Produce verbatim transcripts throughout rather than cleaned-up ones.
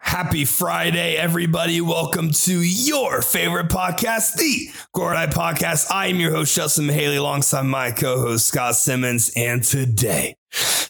Happy Friday, everybody. Welcome to your favorite podcast, the Gordai Podcast. I am your host, Justin Haley, alongside my co-host, Scott Simmons. And today,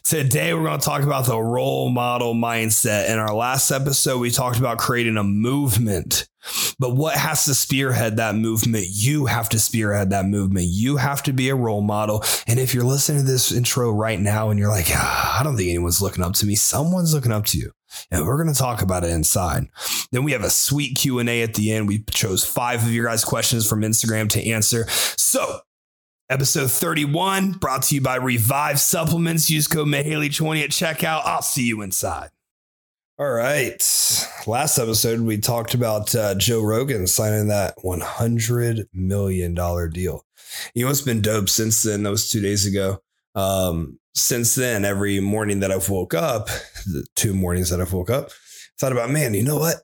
today we're going to talk about the role model mindset. In our last episode, we talked about creating a movement. But what has to spearhead that movement? You have to spearhead that movement. You have to be a role model. And if you're listening to this intro right now and you're like, ah, I don't think anyone's looking up to me, someone's looking up to you. And we're going to talk about it inside. Then we have a sweet Q and A at the end. We chose five of your guys' questions from Instagram to answer. So episode thirty-one brought to you by Revive Supplements. Use code Mahaley twenty at checkout. I'll see you inside. All right. Last episode, we talked about uh, Joe Rogan signing that one hundred million dollars deal. You know, it's been dope since then. That was two days ago. Um, since then, every morning that I've woke up, the two mornings that I've woke up, thought about, man, you know what?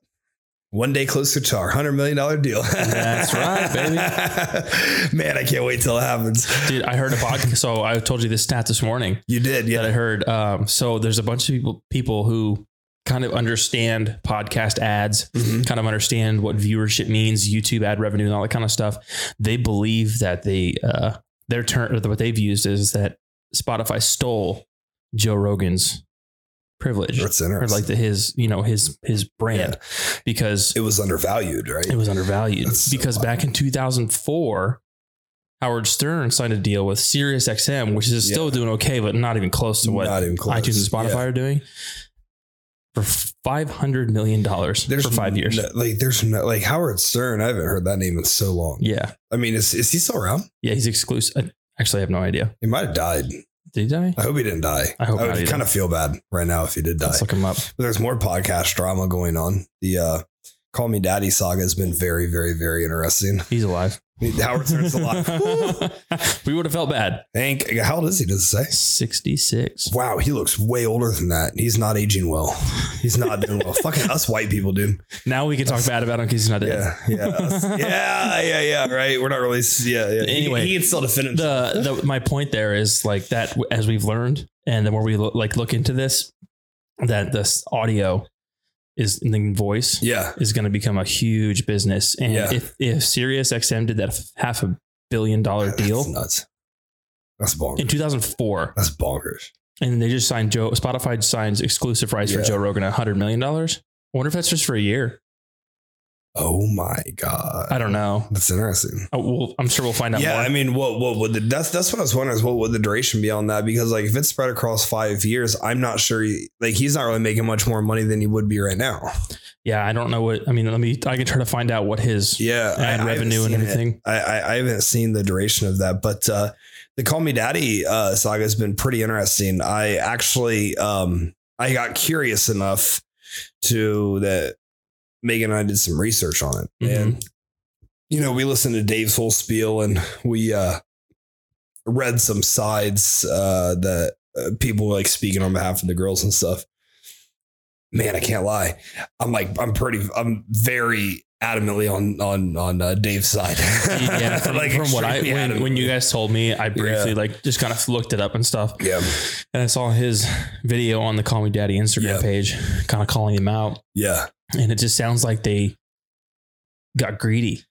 One day closer to our one hundred million dollars deal. That's right, baby. Man, I can't wait till it happens. Dude, I heard a podcast. So I told you this stat this morning. You did. Yeah, that I heard. Um, so there's a bunch of people, people who kind of understand podcast ads, mm-hmm. kind of understand what viewership means, YouTube ad revenue and all that kind of stuff. They believe that they, uh, their turn, what they've used is that Spotify stole Joe Rogan's privilege. That's interesting. Or like the, his, you know, his, his brand, yeah. because it was undervalued, right? It was undervalued That's because so back in two thousand four, Howard Stern signed a deal with Sirius X M, which is still yeah. doing okay, but not even close to what iTunes and Spotify yeah. are doing. For five hundred million dollars there's for five years. No, like there's no, like Howard Stern. I haven't heard that name in so long. Yeah. I mean, is, is he still around? Yeah. He's exclusive. I actually have no idea. He might've died. Did he die? I hope he didn't die. I hope I would kind of feel bad right now if he did die. Let's look him up. But there's more podcast drama going on. The, uh, Call Me Daddy saga has been very, very, very interesting. He's alive. Howard Stern's alive. We would have felt bad. Thank. How old is he? Does it say? sixty-six. Wow. He looks way older than that. He's not aging well. He's not doing well. Fucking us white people, dude. Now we can talk bad about him because he's not dead. Yeah. Yeah. Us, yeah. Yeah. Yeah. Right. We're not really. Yeah. Yeah. Anyway, he, he can still defend himself. The, the, my point there is like that, as we've learned, and the more we lo- like look into this, that this audio is in the voice yeah. is going to become a huge business. And yeah. if, if Sirius X M did that half a billion dollar yeah, deal, that's nuts. That's bonkers. In two thousand four. That's bonkers. And they just signed Joe, Spotify signs exclusive rights yeah. for Joe Rogan at one hundred million dollars. I wonder if that's just for a year. Oh my God. I don't know. That's interesting. Oh, well, I'm sure we'll find out. Yeah. More. I mean, what, what would the, that's, that's what I was wondering is what would the duration be on that? Because like if it's spread across five years, I'm not sure. He, like he's not really making much more money than he would be right now. Yeah. I don't know what, I mean, let me, I can try to find out what his yeah, ad I, revenue I and everything. I, I, I haven't seen the duration of that, but, uh, the Call Me Daddy, uh, saga has been pretty interesting. I actually, um, I got curious enough to that. Megan and I did some research on it mm-hmm. and, you know, we listened to Dave's whole spiel and we uh, read some sides uh, that uh, people like speaking on behalf of the girls and stuff. Man, I can't lie. I'm like, I'm pretty, I'm very adamantly on, on, on uh, Dave's side. Yeah, from, like from what I, when, when you guys told me, I briefly yeah. like just kind of looked it up and stuff. Yeah. And I saw his video on the Call Me Daddy Instagram yeah. page, kind of calling him out. Yeah. And it just sounds like they got greedy.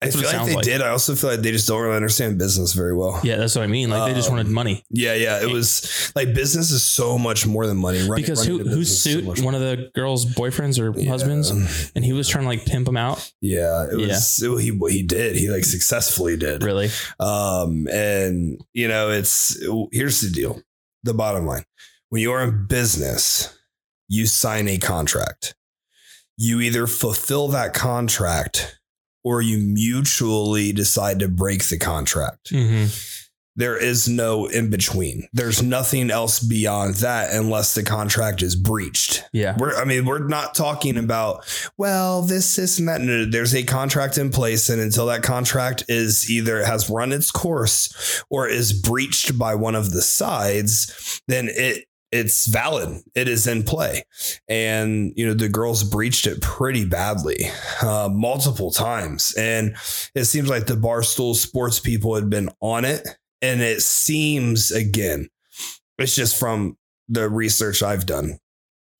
That's I feel like they like. did. I also feel like they just don't really understand business very well. Yeah, that's what I mean. Like um, they just wanted money. Yeah, yeah. It and was like business is so much more than money. Run, because who who sued so one of the girls' boyfriends or yeah. husbands, and he was trying to like pimp him out. Yeah, it was. Yeah. It, he he did. He like successfully did. Really. Um, and you know, it's here's the deal. The bottom line: when you are in business, you sign a contract. You either fulfill that contract or you mutually decide to break the contract. Mm-hmm. There is no in between. There's nothing else beyond that unless the contract is breached. Yeah. We're, I mean, we're not talking about, well, this, this, and that. No, there's a contract in place. And until that contract is either has run its course or is breached by one of the sides, then it, it's valid. It is in play. And, you know, the girls breached it pretty badly, uh, multiple times. And it seems like the Barstool Sports people had been on it. And it seems, again, it's just from the research I've done.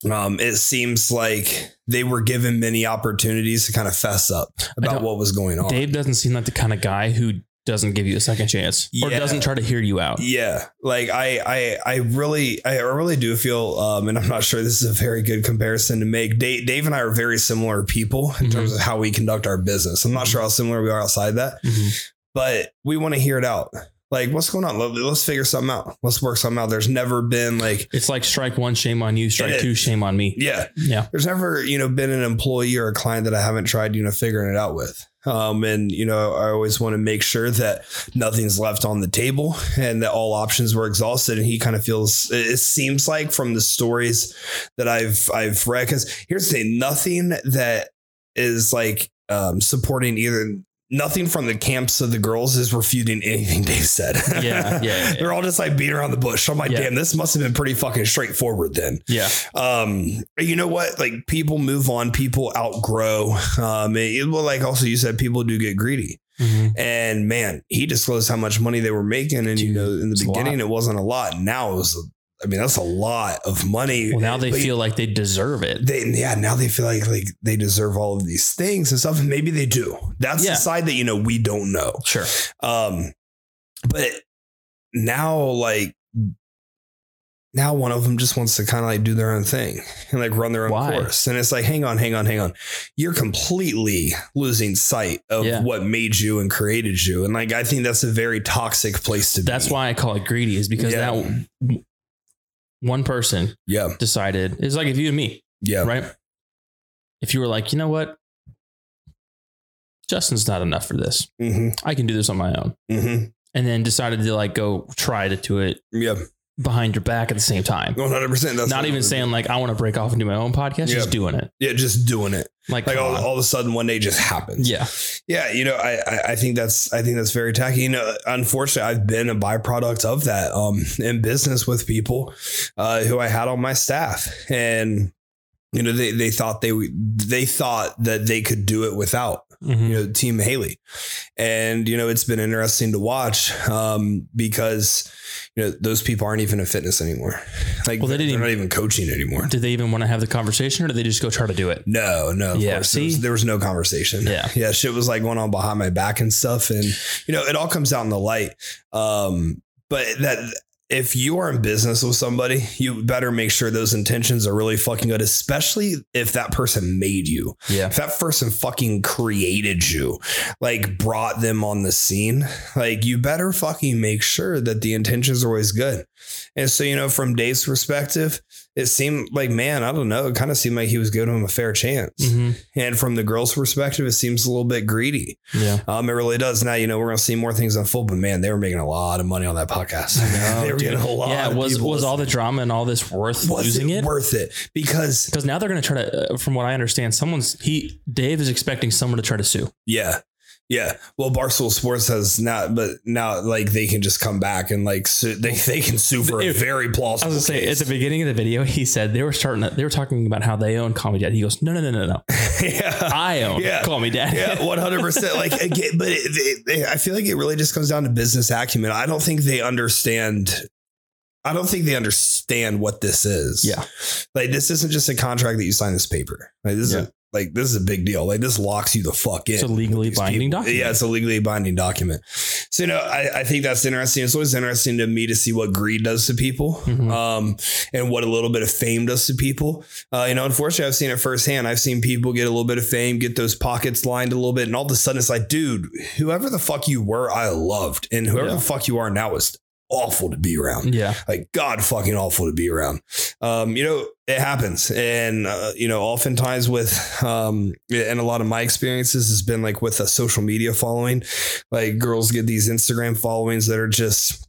Um, it seems like they were given many opportunities to kind of fess up about what was going on. Dave doesn't seem like the kind of guy who doesn't give you a second chance or yeah. doesn't try to hear you out. Yeah. Like I, I, I really, I really do feel, um, and I'm not sure this is a very good comparison to make. Dave, Dave and I are very similar people in mm-hmm. terms of how we conduct our business. I'm not mm-hmm. sure how similar we are outside that, mm-hmm. but we want to hear it out. Like, what's going on? Let's figure something out. Let's work something out. There's never been like, it's like strike one, shame on you. Strike it, two, shame on me. Yeah. Yeah. There's never, you know, been an employee or a client that I haven't tried, you know, figuring it out with. Um, and, you know, I always want to make sure that nothing's left on the table and that all options were exhausted. And he kind of feels, it seems like from the stories that I've, I've read, because here's the thing, nothing that is like um, supporting either. Nothing from the camps of the girls is refuting anything Dave said. Yeah, yeah, yeah. They're all just like beating around the bush. I'm like, yeah. damn, this must have been pretty fucking straightforward then. Yeah. Um, you know what? Like people move on, people outgrow. Um, it, well, like also you said, people do get greedy. Mm-hmm. And man, he disclosed how much money they were making. And, Dude, you know, in the beginning, it wasn't a lot. Now it was a I mean, that's a lot of money. Well, now they but feel like they deserve it. They, yeah. Now they feel like, like they deserve all of these things and stuff. And maybe they do. That's yeah. the side that, you know, we don't know. Sure. Um, but now, like, now one of them just wants to kind of like do their own thing and like run their own Why? course. And it's like, hang on, hang on, hang on. You're completely losing sight of yeah. what made you and created you. And like, I think that's a very toxic place to that's be. That's why I call it greedy, is because yeah. that. One person yeah. decided, it's like if you and me, yeah, right? If you were like, you know what? Justin's not enough for this. Mm-hmm. I can do this on my own. Mm-hmm. And then decided to like go try to do it yeah. behind your back at the same time. one hundred percent. That's not even saying like, I want to break off and do my own podcast. Yeah. Just doing it. Yeah, just doing it. Like, like all, all of a sudden one day just happens. Yeah. Yeah. You know, I, I think that's, I think that's very tacky. You know, unfortunately I've been a byproduct of that, um, in business with people, uh, who I had on my staff, and, you know, they, they thought they, they thought that they could do it without, mm-hmm. you know, Team Haley. And, you know, it's been interesting to watch, um, because, you know, those people aren't even in fitness anymore. Like, well, they didn't they're even, not even coaching anymore. Did they even want to have the conversation, or did they just go try to do it? No, no. Of yeah, course. See? There, was, there was no conversation. Yeah. Yeah. Shit was like going on behind my back and stuff. And, you know, it all comes out in the light. Um, but that if you are in business with somebody, you better make sure those intentions are really fucking good, especially if that person made you. Yeah. If that person fucking created you, like brought them on the scene, like you better fucking make sure that the intentions are always good. And so, you know, from Dave's perspective, it seemed like, man, I don't know. It kind of seemed like he was giving him a fair chance. Mm-hmm. And from the girl's perspective, it seems a little bit greedy. Yeah, um, it really does. Now, you know, we're going to see more things unfold, but man, they were making a lot of money on that podcast. I know, they were dude. getting a whole lot. Yeah, of was was all the drama and all this worth was losing it? Worth it because because now they're going to try to. Uh, from what I understand, someone's he Dave is expecting someone to try to sue. Yeah. Yeah. Well, Barstool Sports has not, but now like they can just come back and like sue, they they can sue for a very plausible. I was going to say at the beginning of the video, he said they were starting. To, they were talking about how they own Call Me Daddy. He goes, no, no, no, no, no. yeah. I own yeah. Call Me Daddy. Yeah, one hundred percent. Like, again, but it, it, it, I feel like it really just comes down to business acumen. I don't think they understand. I don't think they understand what this is. Yeah. Like this isn't just a contract that you sign this paper. Like this yeah. is. Like, this is a big deal. Like, this locks you the fuck in. It's a legally binding people. document. Yeah, it's a legally binding document. So, you know, I, I think that's interesting. It's always interesting to me to see what greed does to people, mm-hmm. um, and what a little bit of fame does to people. Uh, you know, unfortunately, I've seen it firsthand. I've seen people get a little bit of fame, get those pockets lined a little bit. And all of a sudden, it's like, dude, whoever the fuck you were, I loved. And whoever yeah. the fuck you are now is awful to be around. Yeah. Like God fucking awful to be around. Um, you know, it happens. And, uh, you know, oftentimes with, um, and a lot of my experiences has been like with a social media following, like girls get these Instagram followings that are just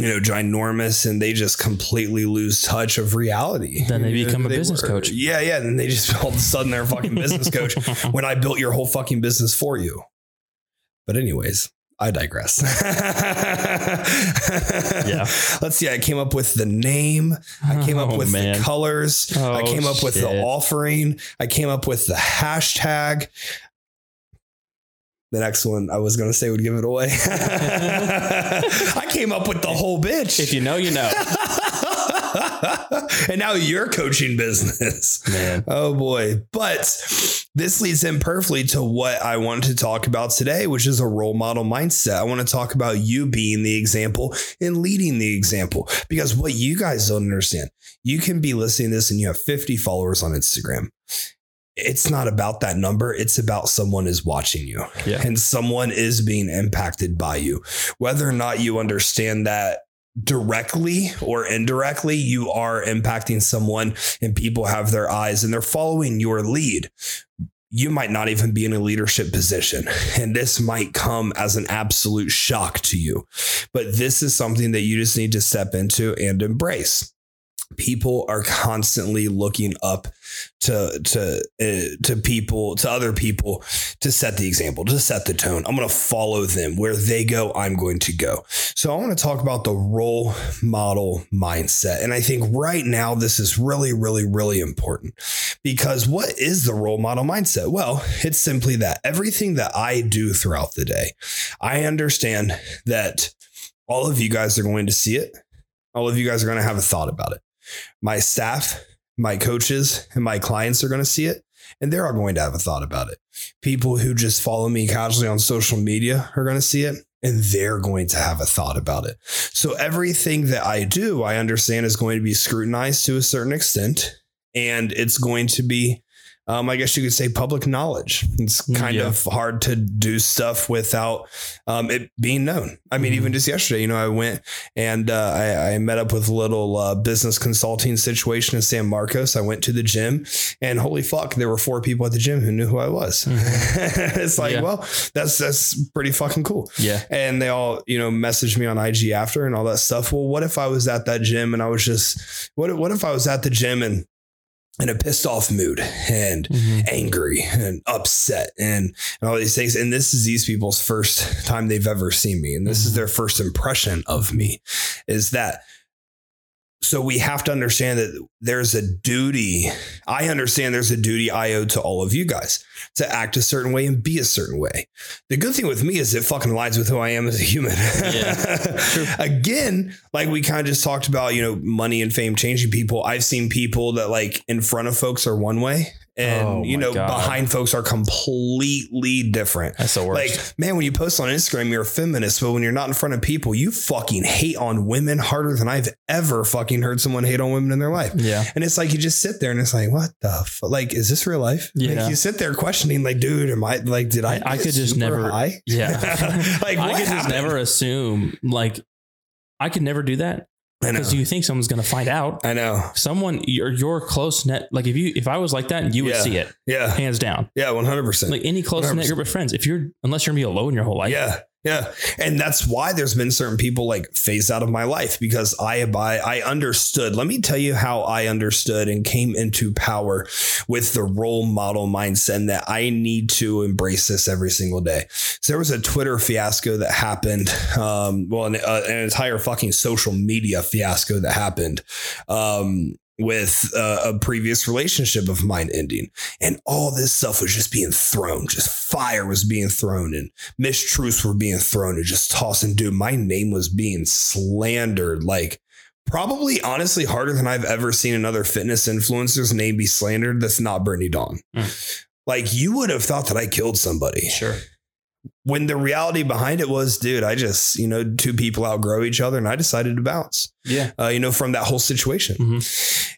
you know, ginormous, and they just completely lose touch of reality. Then they become a business coach. Yeah. Yeah. Then they just all of a sudden they're a fucking business coach when I built your whole fucking business for you. But anyways, I digress. Yeah. Let's see. I came up with the name. I came up oh, with man. the colors. Oh, I came up shit. with the offering. I came up with the hashtag. The next one I was going to say would give it away. I came up with the whole bitch. If you know, you know. And now you're coaching business. Man. Oh, boy. But this leads in perfectly to what I wanted to talk about today, which is a role model mindset. I want to talk about you being the example and leading the example, because what you guys don't understand, you can be listening to this and you have fifty followers on Instagram. It's not about that number. It's about someone is watching you, yeah, and someone is being impacted by you. Whether or not you understand that directly or indirectly, you are impacting someone, and people have their eyes and they're following your lead. You might not even be in a leadership position, and this might come as an absolute shock to you, but this is something that you just need to step into and embrace. People are constantly looking up to to uh, to people, to other people, to set the example, to set the tone. I'm going to follow them. Where they go, I'm going to go. So I want to talk about the role model mindset. And I think right now this is really, really, really important, because what is the role model mindset? Well, it's simply that everything that I do throughout the day, I understand that all of you guys are going to see it. All of you guys are going to have a thought about it. My staff, my coaches, and my clients are going to see it, and they're all going to have a thought about it. People who just follow me casually on social media are going to see it, and they're going to have a thought about it. So everything that I do, I understand is going to be scrutinized to a certain extent, and it's going to be, um, I guess you could say, public knowledge. It's kind yeah. of hard to do stuff without um, it being known. I mean, mm-hmm. even just yesterday, you know, I went and uh, I, I met up with a little uh, business consulting situation in San Marcos. I went to the gym, and holy fuck, there were four people at the gym who knew who I was. Mm-hmm. It's like, yeah. well, that's that's pretty fucking cool. Yeah. And they all, you know, messaged me on I G after and all that stuff. Well, what if I was at that gym and I was just what? What if I was at the gym and in a pissed off mood and mm-hmm. angry and upset and, and all these things. And this is these people's first time they've ever seen me. And this mm-hmm. is their first impression of me, is that. So we have to understand that there's a duty. I understand there's a duty I owe to all of you guys to act a certain way and be a certain way. The good thing with me is it fucking aligns with who I am as a human. Yeah. Again, like we kind of just talked about, you know, money and fame changing people. I've seen people that, like, in front of folks are one way, and, oh, you know, God. behind folks are completely different. That's the worst. Like, man, when you post on Instagram, you're a feminist, but when you're not in front of people, you fucking hate on women harder than I've ever fucking heard someone hate on women in their life. Yeah. And it's like, you just sit there and it's like, what the fuck? Like, is this real life? Yeah. Like, you sit there questioning, like, dude, am I, like, did I, I, I could just never, high? yeah. Like, I could happened? just never assume, like, I could never do that. Because you think someone's going to find out. I know. Someone, you're, you're close knit. Like if you, if I was like that, you would yeah. see it. Yeah. Hands down. Yeah. one hundred percent. Like any close knit group of friends, if you're, unless you're going to be alone your whole life. Yeah. Yeah. And that's why there's been certain people like phased out of my life, because I, by, I understood. Let me tell you how I understood and came into power with the role model mindset, and that I need to embrace this every single day. So there was a Twitter fiasco that happened. Um, well, an, uh, an entire fucking social media fiasco that happened. Um, with uh, a previous relationship of mine ending, and all this stuff was just being thrown. Just fire was being thrown, and mistruths were being thrown, and just tossing. Dude, my name was being slandered. Like, probably honestly harder than I've ever seen another fitness influencer's name be slandered. That's not Brittany Dawn. Mm. Like, you would have thought that I killed somebody. Sure. When the reality behind it was, dude, I just, you know, two people outgrow each other, and I decided to bounce. Yeah. Uh, you know, from that whole situation. Mm-hmm.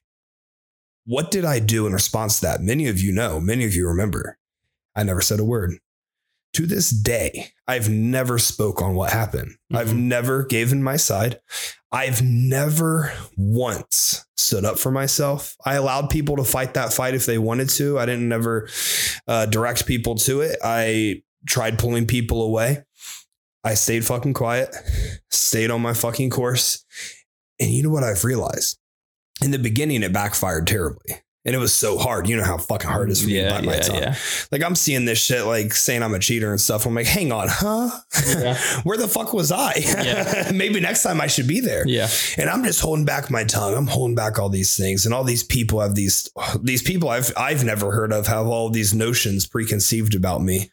What did I do in response to that? Many of you know, many of you remember, I never said a word. To this day, I've never spoke on what happened. Mm-hmm. I've never given my side. I've never once stood up for myself. I allowed people to fight that fight if they wanted to. I didn't never uh, direct people to it. I tried pulling people away. I stayed fucking quiet, stayed on my fucking course. And you know what I've realized? In the beginning, it backfired terribly. And it was so hard. You know how fucking hard it is for me yeah, to bite yeah, my tongue. Yeah. Like, I'm seeing this shit, like saying I'm a cheater and stuff. I'm like, hang on, huh? Yeah. Where the fuck was I? Yeah. Maybe next time I should be there. Yeah. And I'm just holding back my tongue. I'm holding back all these things. And all these people have these, these people I've, I've never heard of have all these notions preconceived about me.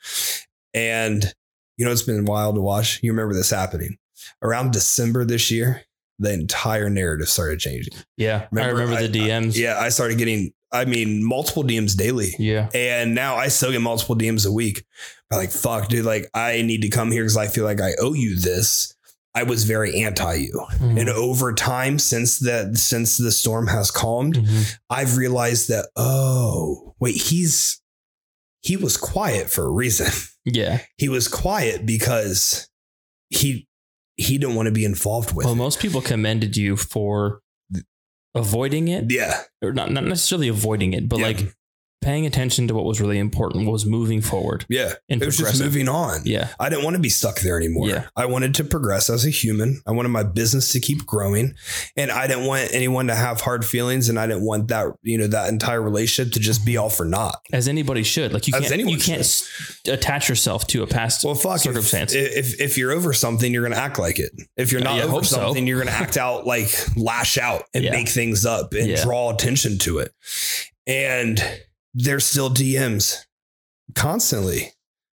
And, you know, it's been wild to watch. You remember this happening around December this year. The entire narrative started changing. Yeah. Remember, I remember I, the D Ms. I, yeah. I started getting, I mean, multiple D Ms daily. Yeah. And now I still get multiple D Ms a week. I'm like, fuck, dude, like I need to come here because I feel like I owe you this. I was very anti you. Mm-hmm. And over time, since that, since the storm has calmed, mm-hmm. I've realized that, oh, wait, he's, he was quiet for a reason. Yeah. He was quiet because he, he didn't want to be involved with. Well, it. Most people commended you for avoiding it. Yeah. Or not, not necessarily avoiding it, but yeah. like paying attention to what was really important was moving forward. Yeah. It was just moving on. Yeah. I didn't want to be stuck there anymore. Yeah. I wanted to progress as a human. I wanted my business to keep growing, and I didn't want anyone to have hard feelings. And I didn't want that, you know, that entire relationship to just be all for naught. As anybody should. Like you as can't, you can't s- attach yourself to a past well, fuck, circumstance. If, if, if you're over something, you're going to act like it. If you're not uh, yeah, over something, so. You're going to act out, like lash out and yeah. make things up and yeah. draw attention to it. And there's still D Ms constantly.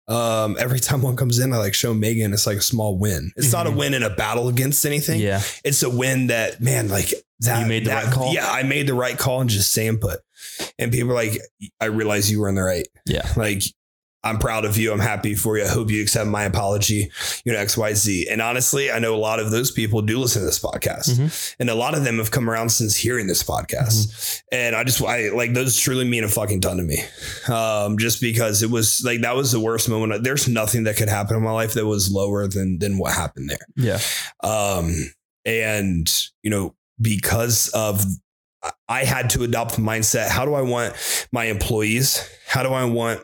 Um, every time one comes in, I like show Megan. It's like a small win. It's mm-hmm. not a win in a battle against anything. Yeah. It's a win that, man, like that. You made the that, right call. Yeah. I made the right call and just staying put. And people are like, I realize you were in the right. Yeah. Like, I'm proud of you. I'm happy for you. I hope you accept my apology, you know, X, Y, Z. And honestly, I know a lot of those people do listen to this podcast, mm-hmm. and a lot of them have come around since hearing this podcast. Mm-hmm. And I just, I like those truly mean a fucking ton to me. Um, just because it was like, that was the worst moment. There's nothing that could happen in my life that was lower than, than what happened there. Yeah. Um, and you know, because of I had to adopt the mindset, how do I want my employees? How do I want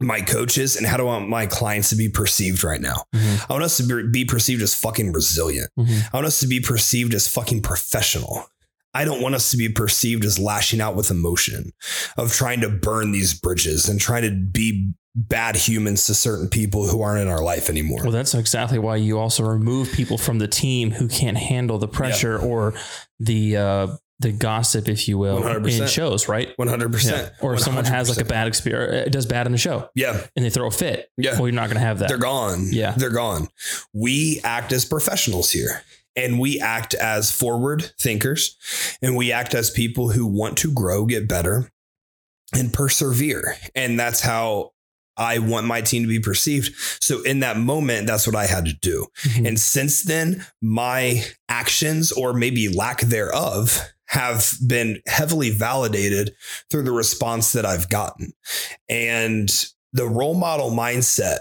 my coaches, and how do I want my clients to be perceived right now? Mm-hmm. I want us to be perceived as fucking resilient. Mm-hmm. I want us to be perceived as fucking professional. I don't want us to be perceived as lashing out with emotion, of trying to burn these bridges and trying to be bad humans to certain people who aren't in our life anymore. Well, that's exactly why you also remove people from the team who can't handle the pressure yeah. or the, uh, the gossip, if you will, one hundred percent. In shows, right? one hundred percent. Yeah. Or if one hundred percent. Someone has like a bad experience, does bad in the show. Yeah. And they throw a fit. Yeah. Well, you're not going to have that. They're gone. Yeah. They're gone. We act as professionals here, and we act as forward thinkers, and we act as people who want to grow, get better, and persevere. And that's how I want my team to be perceived. So in that moment, that's what I had to do. Mm-hmm. And since then, my actions, or maybe lack thereof, have been heavily validated through the response that I've gotten. And the role model mindset,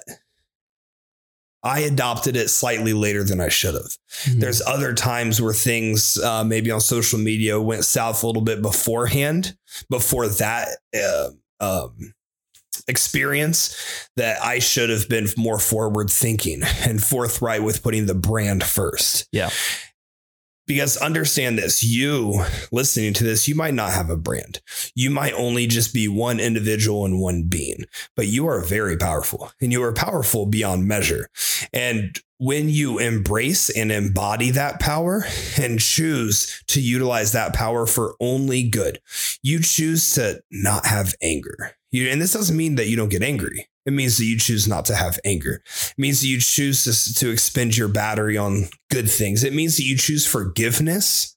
I adopted it slightly later than I should have. Mm-hmm. There's other times where things uh, maybe on social media went south a little bit beforehand, before that uh, um, experience, that I should have been more forward thinking and forthright with putting the brand first. Yeah. Because understand this, you listening to this, you might not have a brand. You might only just be one individual and one being, but you are very powerful, and you are powerful beyond measure. And when you embrace and embody that power and choose to utilize that power for only good, you choose to not have anger. You, and this doesn't mean that you don't get angry. It means that you choose not to have anger. It means that you choose to, to expend your battery on good things. It means that you choose forgiveness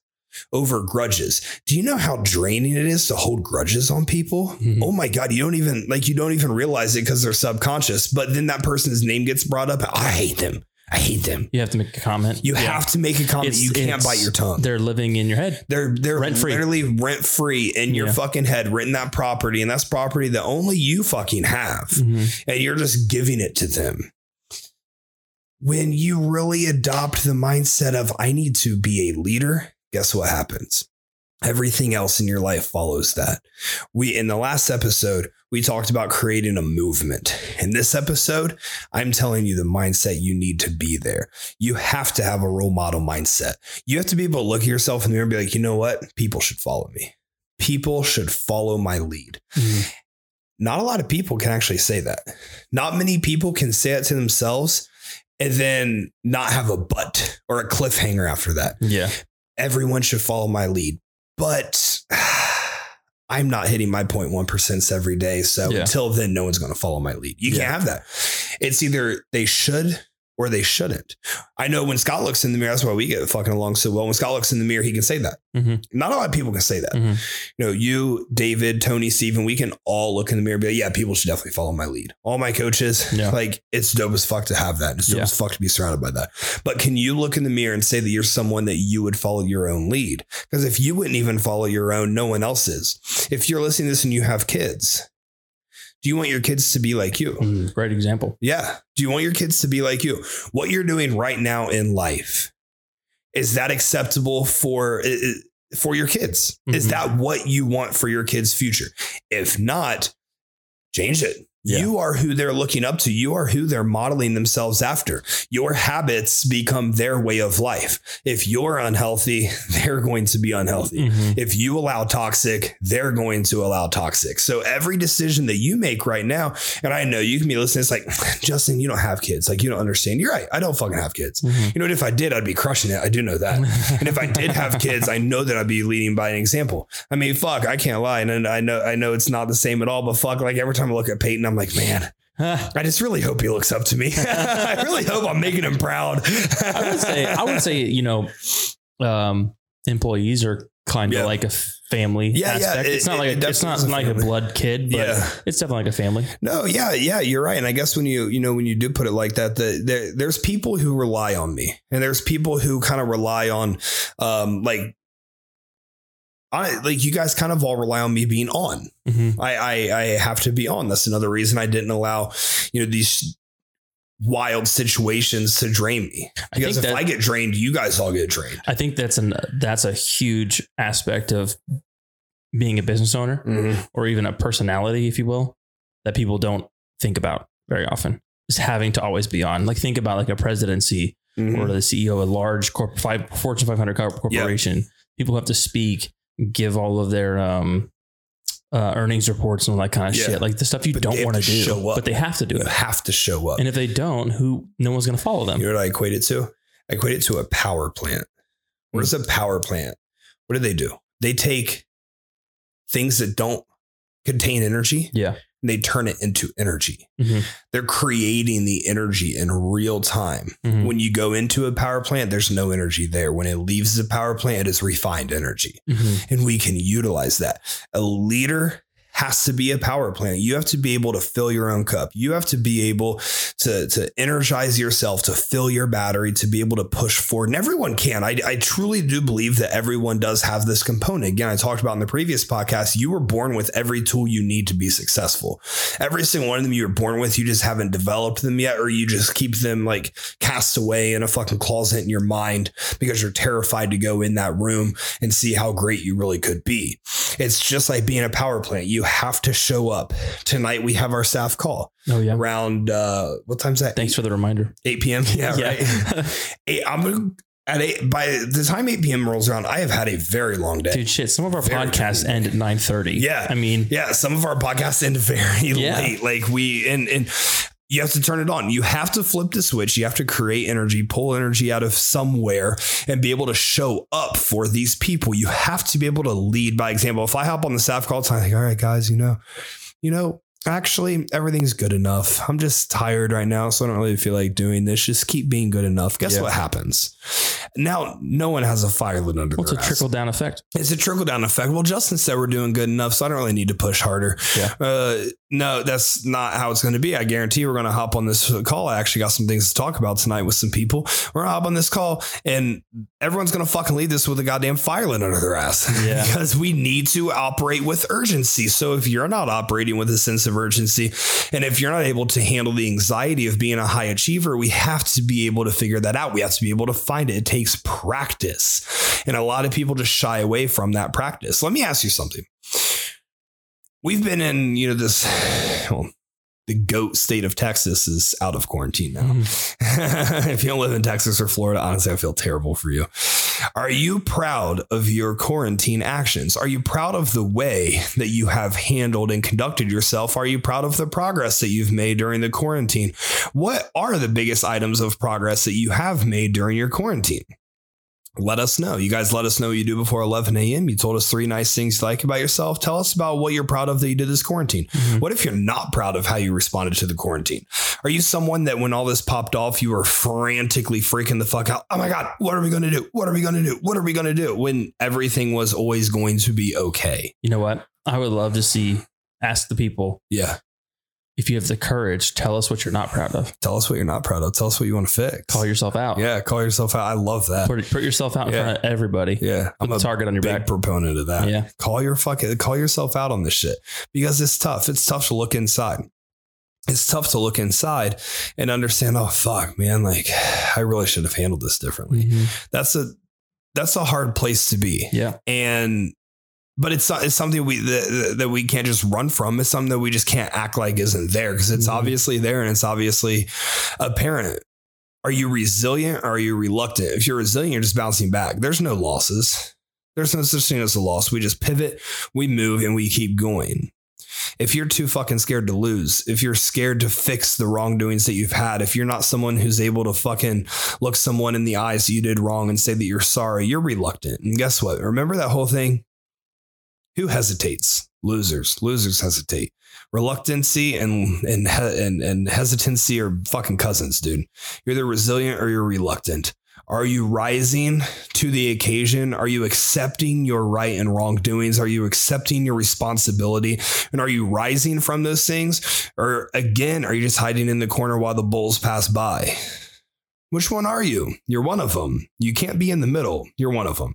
over grudges. Do you know how draining it is to hold grudges on people? Mm-hmm. Oh my God. You don't even like, you don't even realize it because they're subconscious, but then that person's name gets brought up. I hate them. I hate them. You have to make a comment. You yeah. have to make a comment. It's, you can't bite your tongue. They're living in your head. They're they're rent free. Literally rent free in your yeah. fucking head, renting that property. And that's property that only you fucking have. Mm-hmm. And you're just giving it to them. When you really adopt the mindset of, I need to be a leader, guess what happens? Everything else in your life follows that. We, in the last episode, we talked about creating a movement. In this episode, I'm telling you the mindset you need to be there. You have to have a role model mindset. You have to be able to look at yourself in the mirror and be like, you know what? People should follow me. People should follow my lead. Mm-hmm. Not a lot of people can actually say that. Not many people can say it to themselves and then not have a but or a cliffhanger after that. Yeah. Everyone should follow my lead. But I'm not hitting my zero point one percent every day. So yeah. until then, no one's going to follow my lead. You yeah. can't have that. It's either they should or they shouldn't. I know when Scott looks in the mirror, that's why we get fucking along so well. When Scott looks in the mirror, he can say that. Mm-hmm. Not a lot of people can say that. Mm-hmm. You know, you, David, Tony, Steven, we can all look in the mirror and be like, yeah, people should definitely follow my lead. All my coaches, yeah. like it's dope as fuck to have that. It's dope yeah. as fuck to be surrounded by that. But can you look in the mirror and say that you're someone that you would follow your own lead? Because if you wouldn't even follow your own, no one else is. If you're listening to this and you have kids, do you want your kids to be like you? Mm, great example. Yeah. Do you want your kids to be like you? What you're doing right now in life, is that acceptable for, for your kids? Mm-hmm. Is that what you want for your kids' future? If not, change it. Yeah. You are who they're looking up to. You are who they're modeling themselves after. Your habits become their way of life. If you're unhealthy, they're going to be unhealthy. Mm-hmm. If you allow toxic, they're going to allow toxic. So every decision that you make right now, and I know you can be listening, it's like, Justin, you don't have kids. Like, you don't understand. You're right. I don't fucking have kids. Mm-hmm. You know what? If I did, I'd be crushing it. I do know that. And if I did have kids, I know that I'd be leading by an example. I mean, fuck, I can't lie. And I know, I know it's not the same at all, but fuck, like every time I look at Peyton, I'm I'm like, man, I just really hope he looks up to me. I really hope I'm making him proud. I would say, I would say, you know, um, employees are kind of yeah. like a family yeah, aspect. Yeah, it, it's not it, like, a, it it's not like a, a blood kid, but yeah. it's definitely like a family. No. Yeah. Yeah. You're right. And I guess when you, you know, when you do put it like that, the, the, there's people who rely on me and there's people who kind of rely on, um, like, I, like you guys kind of all rely on me being on. Mm-hmm. I, I I have to be on. That's another reason I didn't allow, you know, these wild situations to drain me. Because I if that, I get drained, you guys all get drained. I think that's an that's a huge aspect of being a business owner, mm-hmm. or even a personality, if you will, that people don't think about very often. Is having to always be on. Like think about like a presidency, mm-hmm. or the C E O of a large corp, five, Fortune five hundred corporation. Yep. People have to speak. Give all of their um, uh, earnings reports and all that kind of yeah. shit, like the stuff you but don't want to do, show up. But they have to do you it. Have to show up, and if they don't, who? No one's going to follow them. You know what I equate it to? I equate it to a power plant. What is a power plant? What do they do? They take things that don't contain energy, yeah, and they turn it into energy. Mm-hmm. They're creating the energy in real time. Mm-hmm. When you go into a power plant, there's no energy there. When it leaves the power plant, it is refined energy. Mm-hmm. And we can utilize that. A leader has to be a power plant. You have to be able to fill your own cup. You have to be able to, to energize yourself, to fill your battery, to be able to push forward. And everyone can. I, I truly do believe that everyone does have this component. Again, I talked about in the previous podcast, you were born with every tool you need to be successful. Every single one of them you were born with, you just haven't developed them yet, or you just keep them like cast away in a fucking closet in your mind because you're terrified to go in that room and see how great you really could be. It's just like being a power plant. You have to show up. Tonight we have our staff call. Oh yeah. Around uh what time's that? Thanks eight, for the reminder. eight p.m. Yeah, yeah. Right. eight, I'm at eight by the time eight p.m. rolls around, I have had a very long day. Dude, shit. Some of our very podcasts long. end at nine thirty. Yeah. I mean Yeah, some of our podcasts end very yeah. late. Like we and and you have to turn it on. You have to flip the switch. You have to create energy, pull energy out of somewhere and be able to show up for these people. You have to be able to lead by example. If I hop on the staff call, I think, all right, guys, you know, you know, actually everything's good enough. I'm just tired right now. So I don't really feel like doing this. Just keep being good enough. Guess yeah. what happens? Now, no one has a fire lit under well, their ass. It's a trickle down effect. It's a trickle down effect. Well, Justin said we're doing good enough, so I don't really need to push harder. Yeah. Uh, no, that's not how it's going to be. I guarantee we're going to hop on this call. I actually got some things to talk about tonight with some people. We're going to hop on this call and everyone's going to fucking leave this with a goddamn fire lit under their ass. Yeah. Because we need to operate with urgency. So if you're not operating with a sense of emergency. And if you're not able to handle the anxiety of being a high achiever, we have to be able to figure that out. We have to be able to find it. It takes practice. And a lot of people just shy away from that practice. Let me ask you something. We've been in, you know, this, well, the goat state of Texas is out of quarantine now. Mm. If you don't live in Texas or Florida, honestly, I feel terrible for you. Are you proud of your quarantine actions? Are you proud of the way that you have handled and conducted yourself? Are you proud of the progress that you've made during the quarantine? What are the biggest items of progress that you have made during your quarantine? Let us know. You guys let us know what you do before eleven a.m. You told us three nice things you like about yourself. Tell us about what you're proud of that you did this quarantine. Mm-hmm. What if you're not proud of how you responded to the quarantine? Are you someone that when all this popped off, you were frantically freaking the fuck out? Oh my God, what are we going to do? What are we going to do? What are we going to do? When everything was always going to be okay. You know what? I would love to see, ask the people. Yeah. If you have the courage, tell us what you're not proud of. Tell us what you're not proud of. Tell us what you want to fix. Call yourself out. Yeah. Call yourself out. I love that. Put, put yourself out in yeah. front of everybody. Yeah. Put I'm a target on your big back. Proponent of that. Yeah. Call your fucking, call yourself out on this shit because it's tough. It's tough to look inside. It's tough to look inside and understand, oh fuck, man. Like I really should have handled this differently. Mm-hmm. That's a, that's a hard place to be. Yeah. And But it's it's something we that, that we can't just run from. It's something that we just can't act like isn't there because it's mm-hmm. obviously there and it's obviously apparent. Are you resilient or are you reluctant? If you're resilient, you're just bouncing back. There's no losses. There's no such thing as a loss. We just pivot, we move, and we keep going. If you're too fucking scared to lose, if you're scared to fix the wrongdoings that you've had, if you're not someone who's able to fucking look someone in the eyes that you did wrong and say that you're sorry, you're reluctant. And guess what? Remember that whole thing? Who hesitates? Losers. Losers hesitate. Reluctancy and and and and hesitancy are fucking cousins, dude. You're either resilient or you're reluctant. Are you rising to the occasion? Are you accepting your right and wrongdoings? Are you accepting your responsibility? And are you rising from those things? Or again, are you just hiding in the corner while the bulls pass by? Which one are you? You're one of them. You can't be in the middle. You're one of them.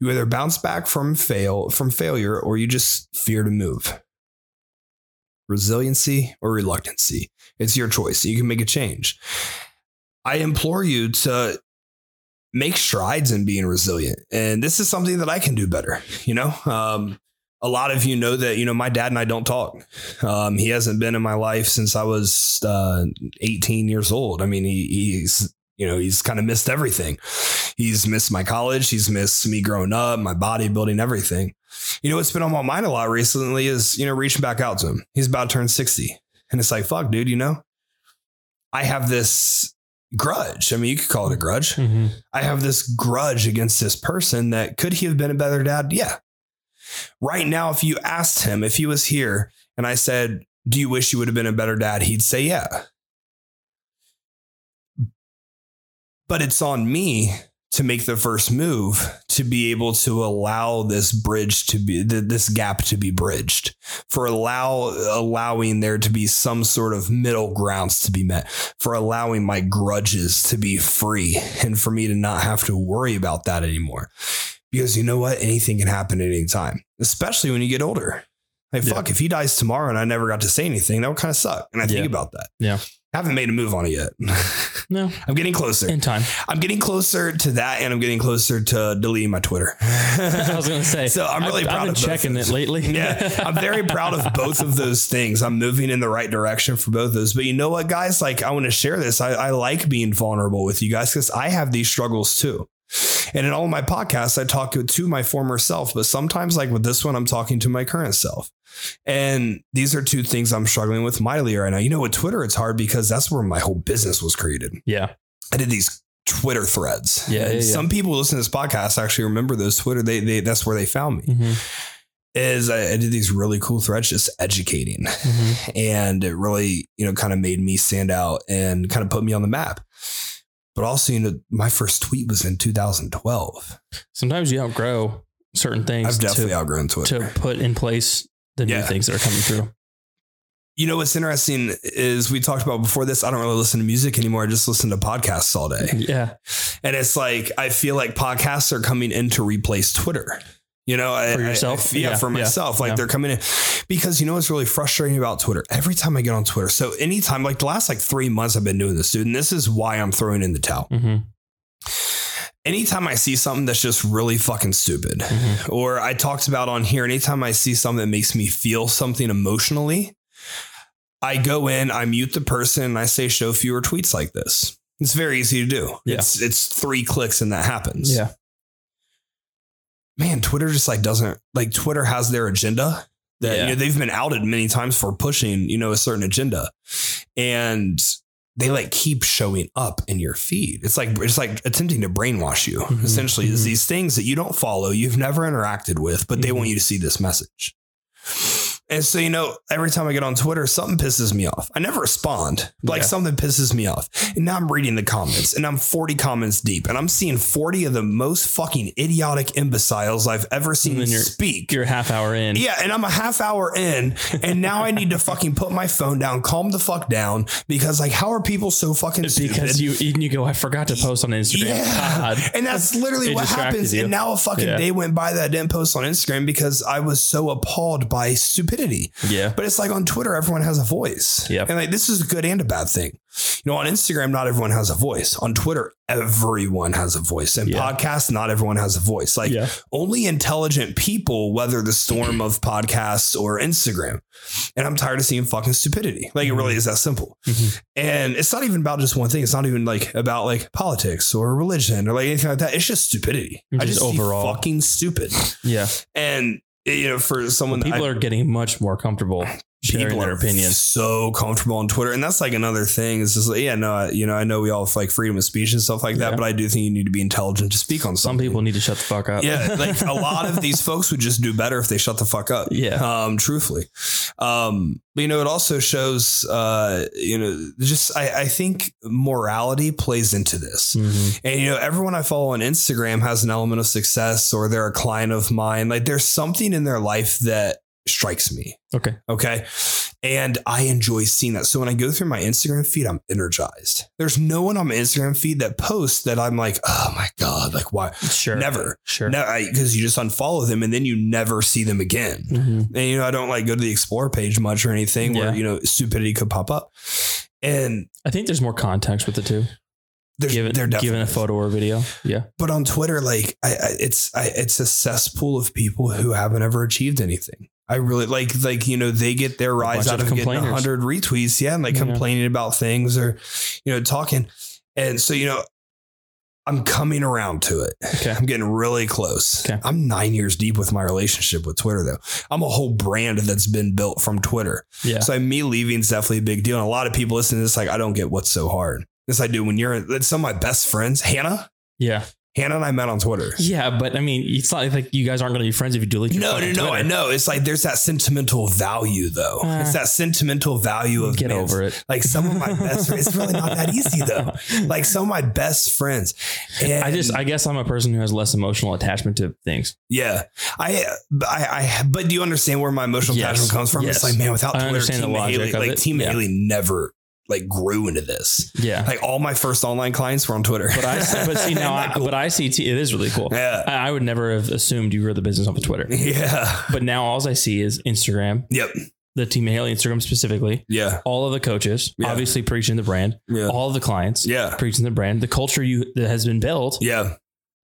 You either bounce back from fail from failure or you just fear to move. Resiliency or reluctancy. It's your choice. You can make a change. I implore you to make strides in being resilient. And this is something that I can do better. You know, um, a lot of you know that, you know, my dad and I don't talk. Um, he hasn't been in my life since I was uh, eighteen years old. I mean, he, he's You know, he's kind of missed everything. He's missed my college. He's missed me growing up, my bodybuilding, everything. You know, what's been on my mind a lot recently is, you know, reaching back out to him. He's about to turn sixty. And it's like, fuck, dude, you know, I have this grudge. I mean, you could call it a grudge. Mm-hmm. I have this grudge against this person that could he have been a better dad? Yeah. Right now, if you asked him, if he was here and I said, do you wish you would have been a better dad? He'd say, yeah. But it's on me to make the first move to be able to allow this bridge to be th- this gap to be bridged for allow allowing there to be some sort of middle grounds to be met, for allowing my grudges to be free and for me to not have to worry about that anymore. Because you know what? Anything can happen at any time, especially when you get older. Like, yeah. fuck, if he dies tomorrow and I never got to say anything, that would kind of suck. And I yeah. think about that. Yeah. I haven't made a move on it yet. No, I'm getting closer in time. I'm getting closer to that. And I'm getting closer to deleting my Twitter. I was going to say, so I'm really I've, proud I've been of checking it lately. Yeah. I'm very proud of both of those things. I'm moving in the right direction for both of those, but you know what, guys, like I want to share this. I, I like being vulnerable with you guys because I have these struggles too. And in all of my podcasts, I talk to my former self, but sometimes like with this one, I'm talking to my current self. And these are two things I'm struggling with mightily right now. You know, with Twitter, it's hard because that's where my whole business was created. Yeah. I did these Twitter threads. Yeah. yeah, yeah. Some people listen to this podcast actually remember those Twitter. They, they, that's where they found me. Mm-hmm. Is I, I did these really cool threads, just educating. Mm-hmm. And it really, you know, kind of made me stand out and kind of put me on the map. But also, you know, my first tweet was in two thousand twelve. Sometimes you outgrow certain things. I've definitely to, outgrown Twitter. To put in place the yeah. new things that are coming through. You know, what's interesting is we talked about before this, I don't really listen to music anymore. I just listen to podcasts all day. Yeah. And it's like, I feel like podcasts are coming in to replace Twitter. You know, for I, yourself. I, yeah, yeah. For myself. Yeah. Like yeah. They're coming in because, you know, it's really frustrating about Twitter. Every time I get on Twitter. So anytime, like the last like three months I've been doing this, dude, and this is why I'm throwing in the towel. Mm-hmm. Anytime I see something that's just really fucking stupid, mm-hmm. or I talked about on here, anytime I see something that makes me feel something emotionally, I go in, I mute the person and I say, show fewer tweets like this. It's very easy to do. Yeah. It's it's three clicks and that happens. Yeah. Man, Twitter just like doesn't like Twitter has their agenda that yeah. you know, they've been outed many times for pushing, you know, a certain agenda, and they like keep showing up in your feed. It's like it's like attempting to brainwash you. Mm-hmm. Essentially, it's these things that you don't follow, you've never interacted with, but mm-hmm. they want you to see this message. And so, you know, every time I get on Twitter, something pisses me off. I never respond, but like yeah. something pisses me off. And now I'm reading the comments and I'm forty comments deep and I'm seeing forty of the most fucking idiotic imbeciles I've ever seen you're, speak. You're a half hour in. Yeah. And I'm a half hour in. And now I need to fucking put my phone down, calm the fuck down, because like, how are people so fucking because stupid? Because you and you go, I forgot to post on Instagram. Yeah. God. And that's literally it what happens. You. And now a fucking yeah. day went by that I didn't post on Instagram because I was so appalled by stupidity. Yeah. But it's like on Twitter, everyone has a voice. Yeah. And like this is a good and a bad thing. You know, on Instagram, not everyone has a voice. On Twitter, everyone has a voice. And yeah. podcasts, not everyone has a voice. Like yeah. only intelligent people weather the storm of podcasts or Instagram. And I'm tired of seeing fucking stupidity. Like mm-hmm. it really is that simple. Mm-hmm. And it's not even about just one thing. It's not even like about like politics or religion or like anything like that. It's just stupidity. Just I just overall fucking stupid. Yeah. And you know, for someone well, people that I, are getting much more comfortable sharing people their opinions, so comfortable on Twitter. And that's like another thing is just like, yeah, no, I, you know, I know we all have like freedom of speech and stuff like that, yeah. but I do think you need to be intelligent to speak on something. Some people need to shut the fuck up. Yeah. Like a lot of these folks would just do better if they shut the fuck up. Yeah. Um, truthfully. Um, but you know, it also shows, uh, you know, just, I, I think morality plays into this. Mm-hmm. And, you know, everyone I follow on Instagram has an element of success or they're a client of mine. Like there's something in their life that strikes me. Okay. Okay. And I enjoy seeing that. So when I go through my Instagram feed, I'm energized. There's no one on my Instagram feed that posts that I'm like, oh my God, like why? Sure. Never. Sure. No, because you just unfollow them and then you never see them again. Mm-hmm. And, you know, I don't like go to the explore page much or anything yeah. where, you know, stupidity could pop up. And I think there's more context with the two. There's, given, they're given a photo or video. Yeah. But on Twitter, like I, I it's, I, it's a cesspool of people who haven't ever achieved anything. I really like, like, you know, they get their rise out of getting a hundred retweets. Yeah. And like yeah. complaining about things or, you know, talking. And so, you know, I'm coming around to it. Okay. I'm getting really close. Okay. I'm nine years deep with my relationship with Twitter, though. I'm a whole brand that's been built from Twitter. Yeah. So me leaving is definitely a big deal. And a lot of people listen to this, like, I don't get what's so hard. This I do when you're some of my best friends, Hannah. Yeah. Hannah and I met on Twitter. Yeah, but I mean, it's not like you guys aren't going to be friends if you delete your No, no, no, I know. It's like there's that sentimental value, though. Uh, it's that sentimental value of get man, over it. Like some of my best friends. It's really not that easy, though. Like some of my best friends. And I just I guess I'm a person who has less emotional attachment to things. Yeah, I I, I but do you understand where my emotional yes. attachment comes from? Yes. It's like, man, without Twitter, Team Haley, like it. Team yeah. Haley never. Like grew into this. Yeah. Like all my first online clients were on Twitter. But I see, but see now, I, cool. but I see t- it is really cool. Yeah. I, I would never have assumed you were the business off of Twitter. Yeah. But now all I see is Instagram. Yep. The Team Haley Instagram specifically. Yeah. All of the coaches, yeah. obviously preaching the brand. Yeah. All of the clients. Yeah. Preaching the brand, the culture you that has been built. Yeah.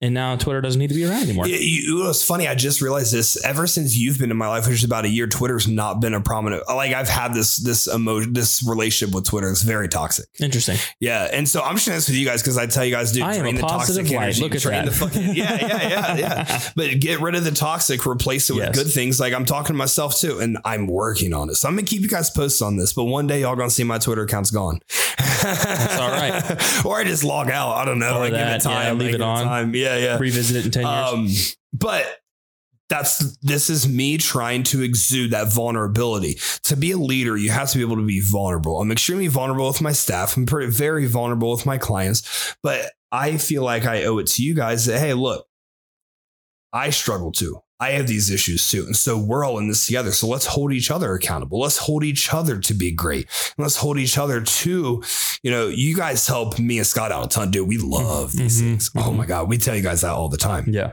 And now Twitter doesn't need to be around anymore. It, it was funny. I just realized this ever since you've been in my life, which is about a year. Twitter's not been a prominent. Like I've had this this emotion, this relationship with Twitter is very toxic. Interesting. Yeah. And so I'm sharing this with you guys because I tell you guys, dude, I drain am a the toxic light. Energy. Look at drain that. The fucking, yeah, yeah, yeah, yeah. But get rid of the toxic, replace it with yes. good things. Like I'm talking to myself too, and I'm working on it. So I'm gonna keep you guys posted on this. But one day y'all gonna see my Twitter account's gone. That's all right. Or I just log out. I don't know. Or like that, give it time. Yeah, leave it on. Time. Yeah. Yeah. Revisit it in ten years. Um, but that's this is me trying to exude that vulnerability. To be a leader, you have to be able to be vulnerable. I'm extremely vulnerable with my staff. I'm pretty very vulnerable with my clients, but I feel like I owe it to you guys that, hey, look, I struggle too. I have these issues too. And so we're all in this together. So let's hold each other accountable. Let's hold each other to be great. And let's hold each other to, you know, you guys help me and Scott out a ton, dude. We love these mm-hmm. things. Mm-hmm. Oh my God. We tell you guys that all the time. Yeah.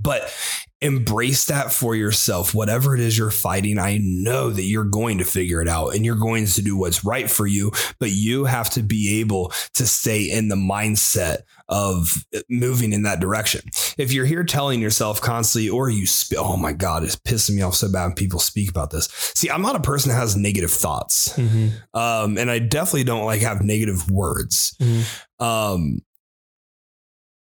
But embrace that for yourself. Whatever it is you're fighting, I know that you're going to figure it out and you're going to do what's right for you, but you have to be able to stay in the mindset of moving in that direction. If you're here telling yourself constantly, or you, sp- oh my God, it's pissing me off so bad when people speak about this. See, I'm not a person that has negative thoughts. Mm-hmm. Um, and I definitely don't like have negative words. Mm-hmm. Um,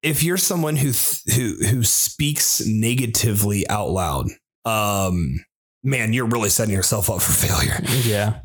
If you're someone who th- who who speaks negatively out loud, um, man, you're really setting yourself up for failure. Yeah.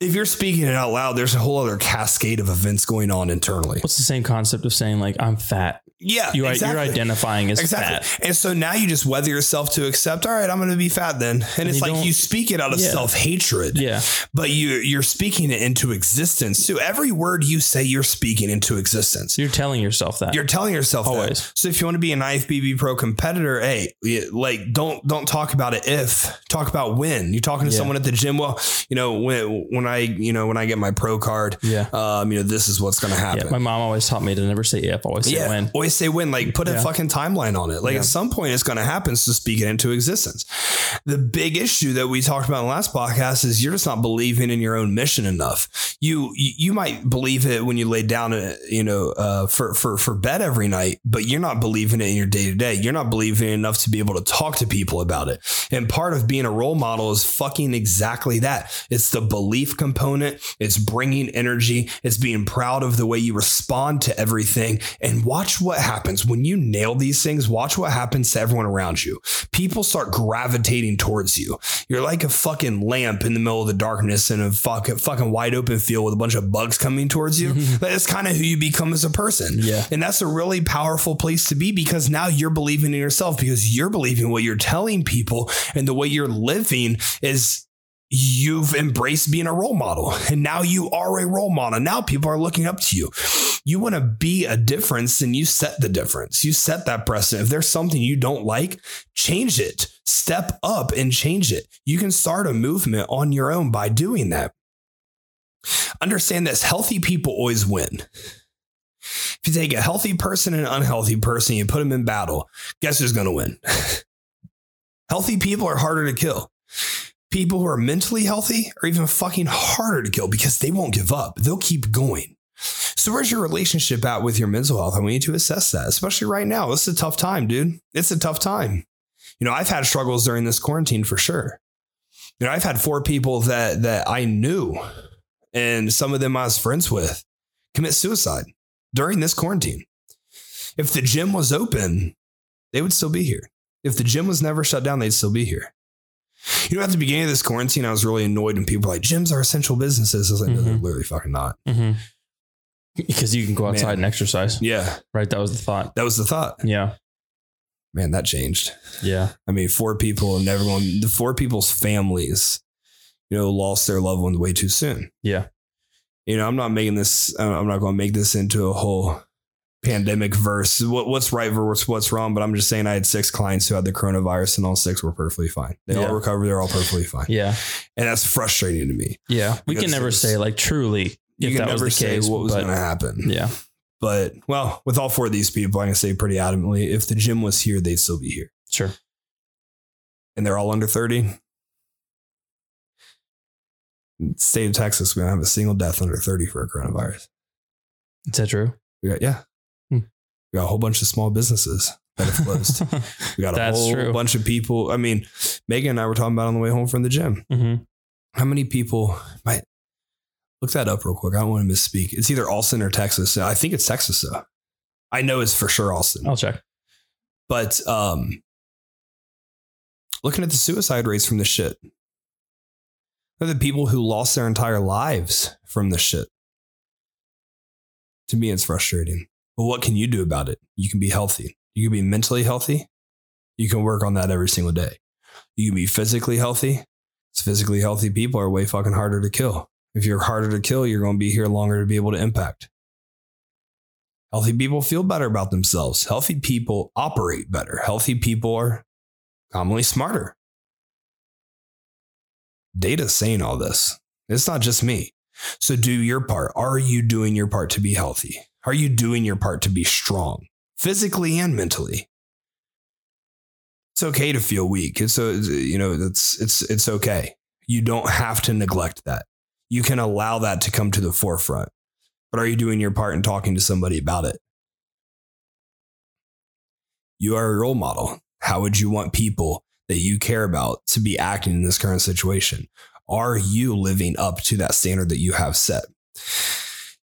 If you're speaking it out loud, there's a whole other cascade of events going on internally. What's the same concept of saying like, I'm fat? Yeah, you are, exactly. You're identifying as exactly. fat. And so now you just weather yourself to accept, all right, I'm going to be fat then. And, and it's you like you speak it out of yeah. self-hatred. Yeah. But you, you're speaking it into existence too. Every word you say, you're speaking into existence. You're telling yourself that. You're telling yourself always. That. So if you want to be an I F B B Pro competitor, hey, like don't don't talk about it if. Talk about when. You're talking to yeah. someone at the gym. Well, you know, when when I, you know, when I get my pro card, yeah. um, you know, this is what's going to happen. Yeah, my mom always taught me to never say if, always say yeah. when. Always say when, like put yeah. a fucking timeline on it. Like yeah. at some point it's going to happen. So speak it into existence. The big issue that we talked about in the last podcast is you're just not believing in your own mission enough. You, you might believe it when you lay down, a, you know, uh, for, for, for bed every night, but you're not believing it in your day to day. You're not believing enough to be able to talk to people about it. And part of being a role model is fucking exactly that. It's the belief component. It's bringing energy. It's being proud of the way you respond to everything, and watch what happens when you nail these things. Watch what happens to everyone around you. People start gravitating towards you. You're like a fucking lamp in the middle of the darkness in a fuck, fucking wide open field with a bunch of bugs coming towards you. That's kind of who you become as a person. Yeah. And that's a really powerful place to be, because now you're believing in yourself, because you're believing what you're telling people, and the way you're living is you've embraced being a role model, and now you are a role model. Now people are looking up to you. You want to be a difference, and you set the difference. You set that precedent. If there's something you don't like, change it, step up and change it. You can start a movement on your own by doing that. Understand this. Healthy people always win. If you take a healthy person and an unhealthy person, you put them in battle, guess who's going to win? Healthy people are harder to kill. People who are mentally healthy are even fucking harder to kill, because they won't give up. They'll keep going. So where's your relationship at with your mental health? And we need to assess that, especially right now. This is a tough time, dude. It's a tough time. You know, I've had struggles during this quarantine for sure. You know, I've had four people that, that I knew, and some of them I was friends with, commit suicide during this quarantine. If the gym was open, they would still be here. If the gym was never shut down, they'd still be here. You know, at the beginning of this quarantine, I was really annoyed when people were like, gyms are essential businesses. I was like, mm-hmm. no, they're literally fucking not. Mm-hmm. Because you can go outside Man. and exercise. Yeah. Right. That was the thought. That was the thought. Yeah. Man, that changed. Yeah. I mean, four people and everyone, the four people's families, you know, lost their loved ones way too soon. Yeah. You know, I'm not making this, I'm not going to make this into a whole pandemic verse. What, what's right versus what's wrong. But I'm just saying, I had six clients who had the coronavirus, and all six were perfectly fine. They yeah. all recovered. They're all perfectly fine. Yeah. And that's frustrating to me. Yeah. We can never say like truly. You if can never was say case, what was going to happen. Yeah. But well, with all four of these people, I can say pretty adamantly, if the gym was here, they'd still be here. Sure. And they're all under thirty. In the state of Texas, we don't have a single death under thirty for a coronavirus. Is that true? We got, yeah. Hmm. We got a whole bunch of small businesses that have closed. We got a whole true. bunch of people. I mean, Megan and I were talking about on the way home from the gym. Mm-hmm. How many people might, look that up real quick. I don't want to misspeak. It's either Austin or Texas. I think it's Texas, though. I know it's for sure Austin. I'll check. But um, looking at the suicide rates from this shit, they're the people who lost their entire lives from this shit. To me, it's frustrating. But what can you do about it? You can be healthy. You can be mentally healthy. You can work on that every single day. You can be physically healthy. It's physically healthy people are way fucking harder to kill. If you're harder to kill, you're going to be here longer to be able to impact. Healthy people feel better about themselves. Healthy people operate better. Healthy people are commonly smarter. Data's saying all this. It's not just me. So do your part. Are you doing your part to be healthy? Are you doing your part to be strong physically and mentally? okay to feel weak. It's so, you know, that's, it's, it's okay. You don't have to neglect that. You can allow that to come to the forefront, but are you doing your part in talking to somebody about it? You are a role model. How would you want people that you care about to be acting in this current situation? Are you living up to that standard that you have set?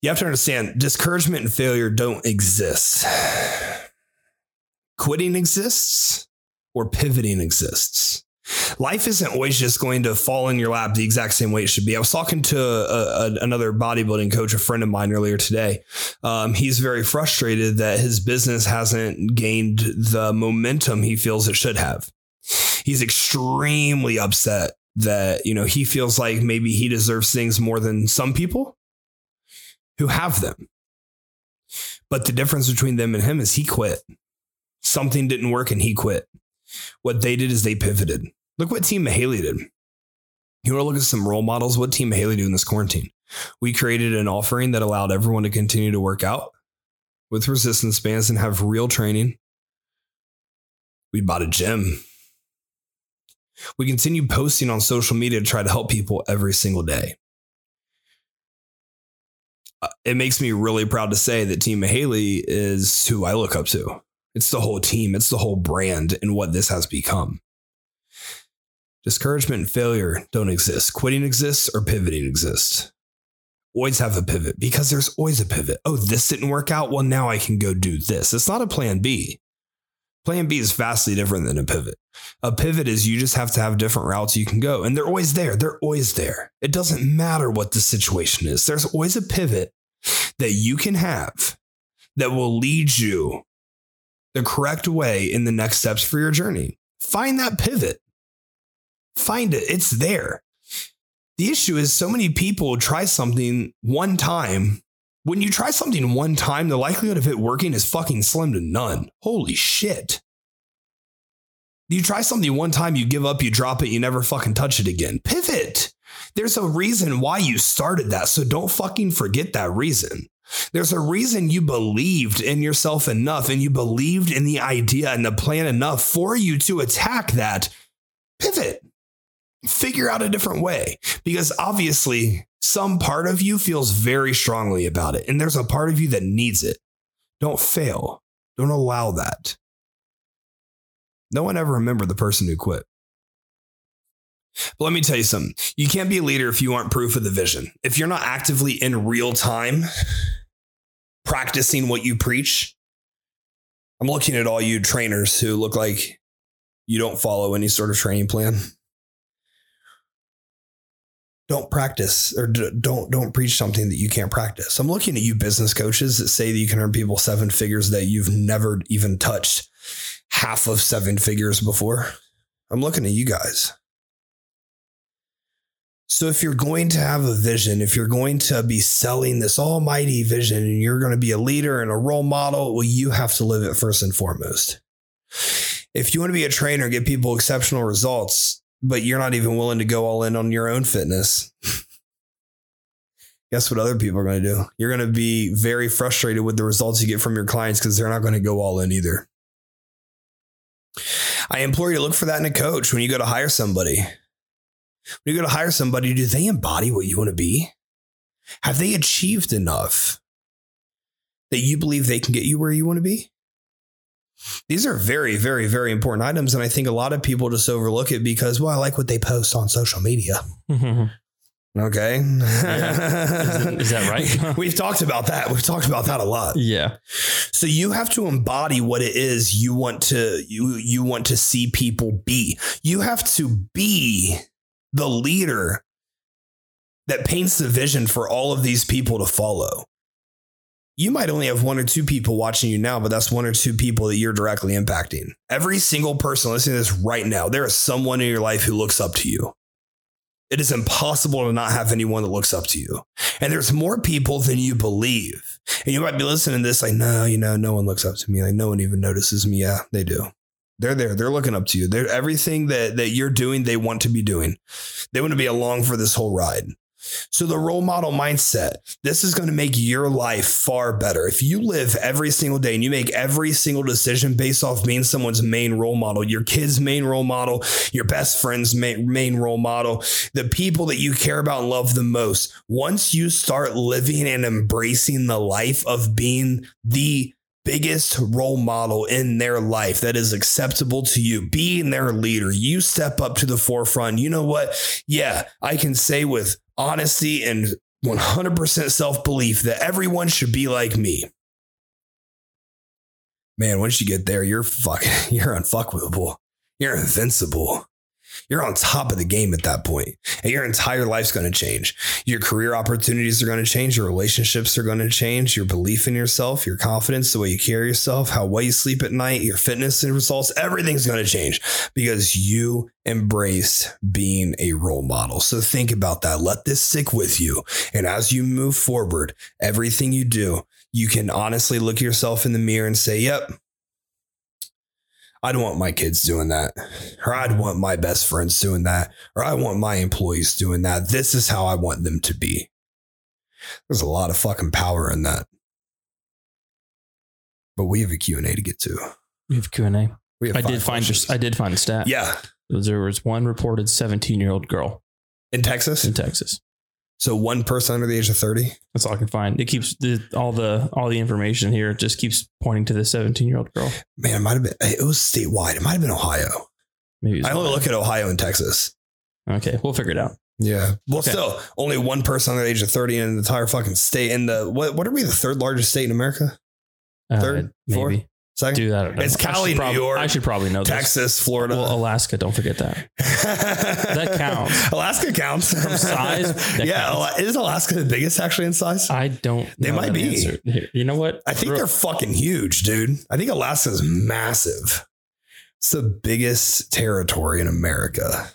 You have to understand, discouragement and failure don't exist. Quitting exists, or pivoting exists. Life isn't always just going to fall in your lap the exact same way it should be. I was talking to a, a, another bodybuilding coach, a friend of mine, earlier today. Um, he's very frustrated that his business hasn't gained the momentum he feels it should have. He's extremely upset that, you know, he feels like maybe he deserves things more than some people who have them. But the difference between them and him is he quit. Something didn't work and he quit. What they did is they pivoted. Look what Team Haley did. You want to look at some role models? What Team Haley do in this quarantine? We created an offering that allowed everyone to continue to work out with resistance bands and have real training. We bought a gym. We continue posting on social media to try to help people every single day. It makes me really proud to say that Team Haley is who I look up to. It's the whole team. It's the whole brand and what this has become. Discouragement and failure don't exist. Quitting exists, or pivoting exists. Always have a pivot, because there's always a pivot. Oh, this didn't work out. Well, now I can go do this. It's not a plan B. Plan B is vastly different than a pivot. A pivot is you just have to have different routes you can go. And they're always there. They're always there. It doesn't matter what the situation is. There's always a pivot that you can have that will lead you the correct way in the next steps for your journey. Find that pivot. Find it. It's there. The issue is so many people try something one time. When you try something one time, the likelihood of it working is fucking slim to none. Holy shit. You try something one time, you give up, you drop it, you never fucking touch it again. Pivot. There's a reason why you started that. So don't fucking forget that reason. There's a reason you believed in yourself enough, and you believed in the idea and the plan enough for you to attack that. Pivot. Figure out a different way, because obviously some part of you feels very strongly about it, and there's a part of you that needs it. Don't fail. Don't allow that. No one ever remembered the person who quit. But let me tell you something. You can't be a leader if you aren't proof of the vision. If you're not actively in real time practicing what you preach. I'm looking at all you trainers who look like you don't follow any sort of training plan. Don't practice, or d- don't don't preach something that you can't practice. I'm looking at you business coaches that say that you can earn people seven figures that you've never even touched half of seven figures before. I'm looking at you guys. So if you're going to have a vision, if you're going to be selling this almighty vision, and you're going to be a leader and a role model, well, you have to live it first and foremost. If you want to be a trainer, give people exceptional results, but you're not even willing to go all in on your own fitness, guess what other people are going to do? You're going to be very frustrated with the results you get from your clients, because they're not going to go all in either. I implore you to look for that in a coach when you go to hire somebody. When you go to hire somebody, do they embody what you want to be? Have they achieved enough that you believe they can get you where you want to be? These are very, very, very important items. And I think a lot of people just overlook it because, well, I like what they post on social media. Mm-hmm. Okay. Yeah. Is that, is that right? We've talked about that. We've talked about that a lot. Yeah. So you have to embody what it is you want to, you, you want to see people be. You have to be the leader that paints the vision for all of these people to follow. You might only have one or two people watching you now, but that's one or two people that you're directly impacting. Every single person listening to this right now, there is someone in your life who looks up to you. It is impossible to not have anyone that looks up to you. And there's more people than you believe. And you might be listening to this like, no, you know, no one looks up to me. Like, no one even notices me. Yeah, they do. They're there. They're looking up to you. They're everything that, that you're doing, they want to be doing. They want to be along for this whole ride. So the role model mindset, this is going to make your life far better. If you live every single day and you make every single decision based off being someone's main role model, your kid's main role model, your best friend's main, main role model, the people that you care about and love the most. Once you start living and embracing the life of being the biggest role model in their life that is acceptable to you, being their leader, you step up to the forefront. You know what? Yeah, I can say with honesty and one hundred percent self-belief that everyone should be like me. Man, once you get there, you're fucking, you're unfuckwithable. You're invincible. You're on top of the game at that point, and your entire life's going to change. Your career opportunities are going to change. Your relationships are going to change. Your belief in yourself, your confidence, the way you carry yourself, how well you sleep at night, your fitness and results, everything's going to change because you embrace being a role model. So think about that. Let this stick with you. And as you move forward, everything you do, you can honestly look at yourself in the mirror and say, yep, I don't want my kids doing that, or I'd want my best friends doing that, or I want my employees doing that. This is how I want them to be. There's a lot of fucking power in that. But we have a Q and A to get to. We have Q and A. We have I did find your, I did find a stat. Yeah. There was one reported seventeen-year-old girl. In Texas? In Texas. So one person under the age of thirty? That's all I can find. It keeps the, all the all the information here just keeps pointing to the seventeen-year-old girl. Man, it might have been it was statewide. It might have been Ohio. Maybe I only Ohio. Look at Ohio and Texas. Okay, we'll figure it out. Yeah. Well, okay. Still, only one person under the age of thirty in the entire fucking state. In the what? What are we? The third largest state in America? Third, uh, maybe. Fourth? Second? Dude, I don't know. It's Cali, prob- New York. I should probably know Texas, this. Texas, Florida. Well, Alaska. Don't forget that. That counts. Alaska counts. From size. Yeah. Counts. Is Alaska the biggest actually in size? I don't know. They might be. Answer. You know what? I think Real- they're fucking huge, dude. I think Alaska is massive. It's the biggest territory in America.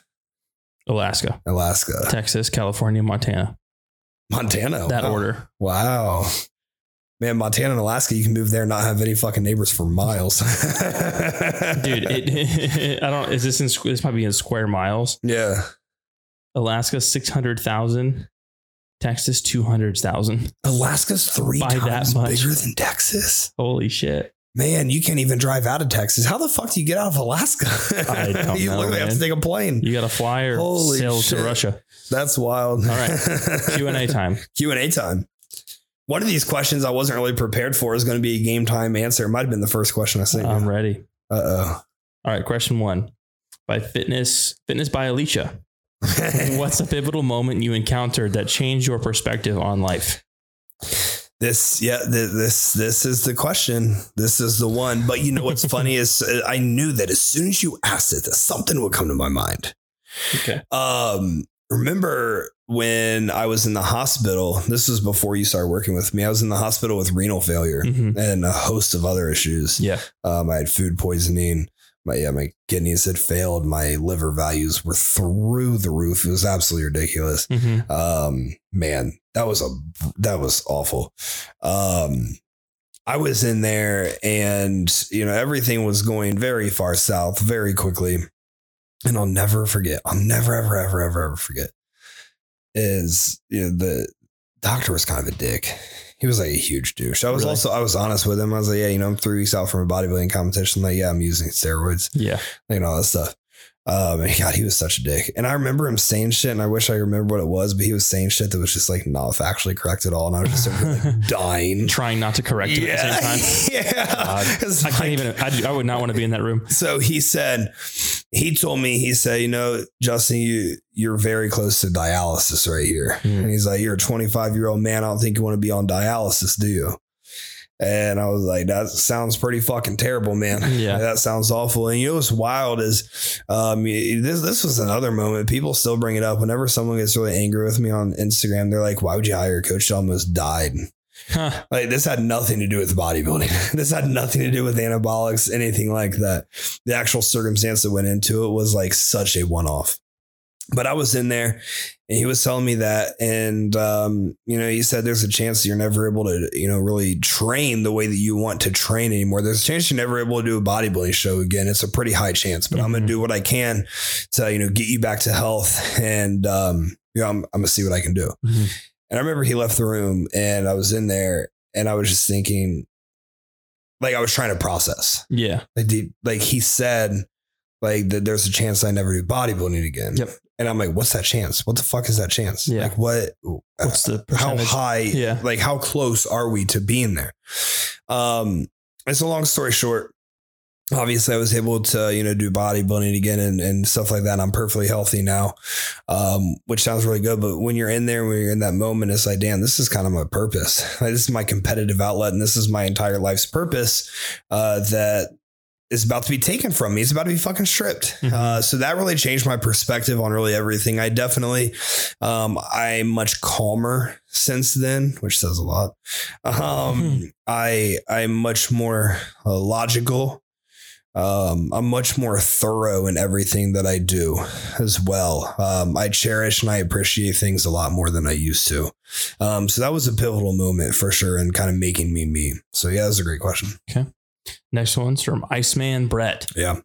Alaska. Alaska. Texas, California, Montana. Montana. That wow. order. Wow. Man, Montana and Alaska, you can move there and not have any fucking neighbors for miles. Dude, it, I don't, is this in, this might be in square miles. Yeah. Alaska, six hundred thousand. Texas, two hundred thousand. Alaska's three By times that much. bigger than Texas. Holy shit. Man, you can't even drive out of Texas. How the fuck do you get out of Alaska? I don't you know, literally man. have to take a plane. You got to fly or Holy sail shit. to Russia. That's wild. All right. Q and A time. Q and A time. One of these questions I wasn't really prepared for is going to be a game time answer. It might have been the first question I seen. I'm yeah. ready. Uh-oh. All right. Question one by fitness, fitness by Alicia. What's a pivotal moment you encountered that changed your perspective on life? This, yeah, th- this, this is the question. This is the one, but you know, what's funny is I knew that as soon as you asked it, that something would come to my mind. Okay. Um, remember when I was in the hospital, this was before you started working with me. I was in the hospital with renal failure mm-hmm. and a host of other issues. Yeah. Um, I had food poisoning. My, yeah, my kidneys had failed. My liver values were through the roof. It was absolutely ridiculous. Mm-hmm. Um, man, that was a, that was awful. Um, I was in there and you know, everything was going very far south very quickly. And I'll never forget. I'll never, ever, ever, ever, ever forget is you know, the doctor was kind of a dick. He was like a huge douche. I was really? also, I was honest with him. I was like, yeah, you know, I'm three weeks out from a bodybuilding competition. Like, yeah, I'm using steroids. Yeah. Like, and all that stuff. Um, and God, he was such a dick. And I remember him saying shit and I wish I remembered what it was, but he was saying shit that was just like not factually correct at all. And I was just like, like dying, trying not to correct it yeah. at the same time. Yeah. I can't like, even, I, I would not want to be in that room. So he said, he told me, he said, you know, Justin, you, you're very close to dialysis right here. Mm. And he's like, you're a twenty-five year old man. I don't think you want to be on dialysis, do you? And I was like, that sounds pretty fucking terrible, man. Yeah, that sounds awful. And you know what's wild is um, this this was another moment. People still bring it up whenever someone gets really angry with me on Instagram. They're like, why would you hire a coach that almost died? Huh. Like this had nothing to do with bodybuilding. This had nothing to do with anabolics, anything like that. The actual circumstance that went into it was like such a one-off. But I was in there and he was telling me that. And, um, you know, he said, there's a chance that you're never able to, you know, really train the way that you want to train anymore. There's a chance you're never able to do a bodybuilding show again. It's a pretty high chance, but mm-hmm. I'm going to do what I can to, you know, get you back to health and, um, you know, I'm, I'm gonna see what I can do. Mm-hmm. And I remember he left the room and I was in there and I was just thinking, like, I was trying to process. Yeah. Like, the, like he said, like, that there's a chance I never do bodybuilding again. Yep. And I'm like, what's that chance? What the fuck is that chance? Yeah. Like, what, what's the percentage? How high, yeah. like, how close are we to being there? Um, it's a long story short. Obviously, I was able to, you know, do bodybuilding again and, and stuff like that. And I'm perfectly healthy now, um, which sounds really good. But when you're in there, when you're in that moment, it's like, damn, this is kind of my purpose. Like, this is my competitive outlet. And this is my entire life's purpose uh, that is about to be taken from me. It's about to be fucking stripped. Mm-hmm. Uh, so that really changed my perspective on really everything. I definitely um, I'm much calmer since then, which says a lot. Um, mm-hmm. I I'm much more uh, logical. Um, I'm much more thorough in everything that I do as well. Um, I cherish and I appreciate things a lot more than I used to. Um, so that was a pivotal moment for sure and kind of making me me. So yeah, that's a great question. Okay. Next one's from Iceman Brett. Yeah.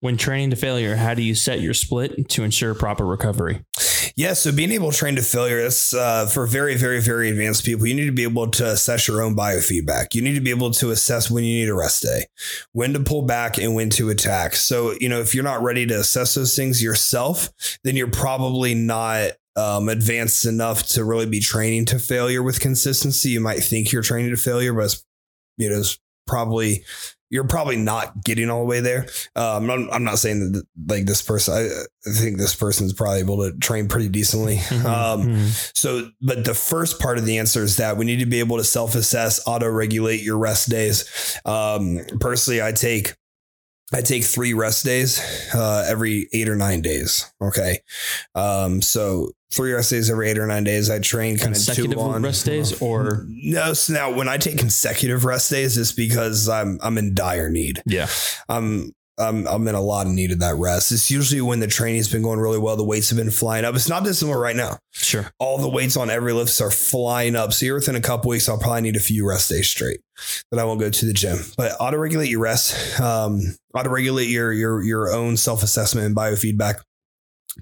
When training to failure, how do you set your split to ensure proper recovery? Yeah. So being able to train to failure is uh, for very, very, very advanced people. You need to be able to assess your own biofeedback. You need to be able to assess when you need a rest day, when to pull back and when to attack. So, you know, if you're not ready to assess those things yourself, then you're probably not um, advanced enough to really be training to failure with consistency. You might think you're training to failure, but it's, you know, it's probably you're probably not getting all the way there. Um, I'm, I'm not saying that like this person, I, I think this person's probably able to train pretty decently. Mm-hmm. Um, mm-hmm. So, but the first part of the answer is that we need to be able to self-assess, auto-regulate your rest days. Um, personally, I take, I take three rest days, uh, every eight or nine days. Okay. Um, so three rest days every eight or nine days. I train kind of two on rest days or no. So now when I take consecutive rest days, it's because I'm, I'm in dire need. Yeah. Um, I'm, I'm in a lot of need of that rest. It's usually when the training's been going really well, the weights have been flying up. It's not dissimilar right now. Sure. All the weights on every lifts are flying up. So you're within a couple weeks, I'll probably need a few rest days straight that I won't go to the gym, but auto-regulate your rest, um, auto-regulate your, your, your own self-assessment and biofeedback.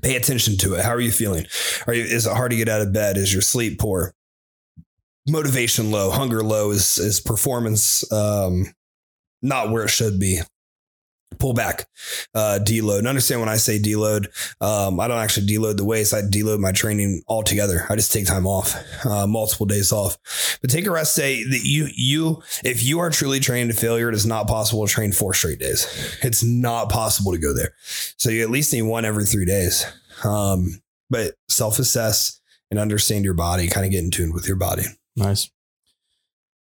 Pay attention to it. How are you feeling? Are you, is it hard to get out of bed? Is your sleep poor? Motivation low, hunger low, is, is performance, um, not where it should be. Pull back, uh, deload. And understand when I say deload, um, I don't actually deload the weights. I deload my training altogether. I just take time off, uh, multiple days off, but take a rest day that you, you, if you are truly trained to failure, it is not possible to train four straight days. It's not possible to go there. So you at least need one every three days. Um, but self-assess and understand your body, kind of get in tune with your body. Nice.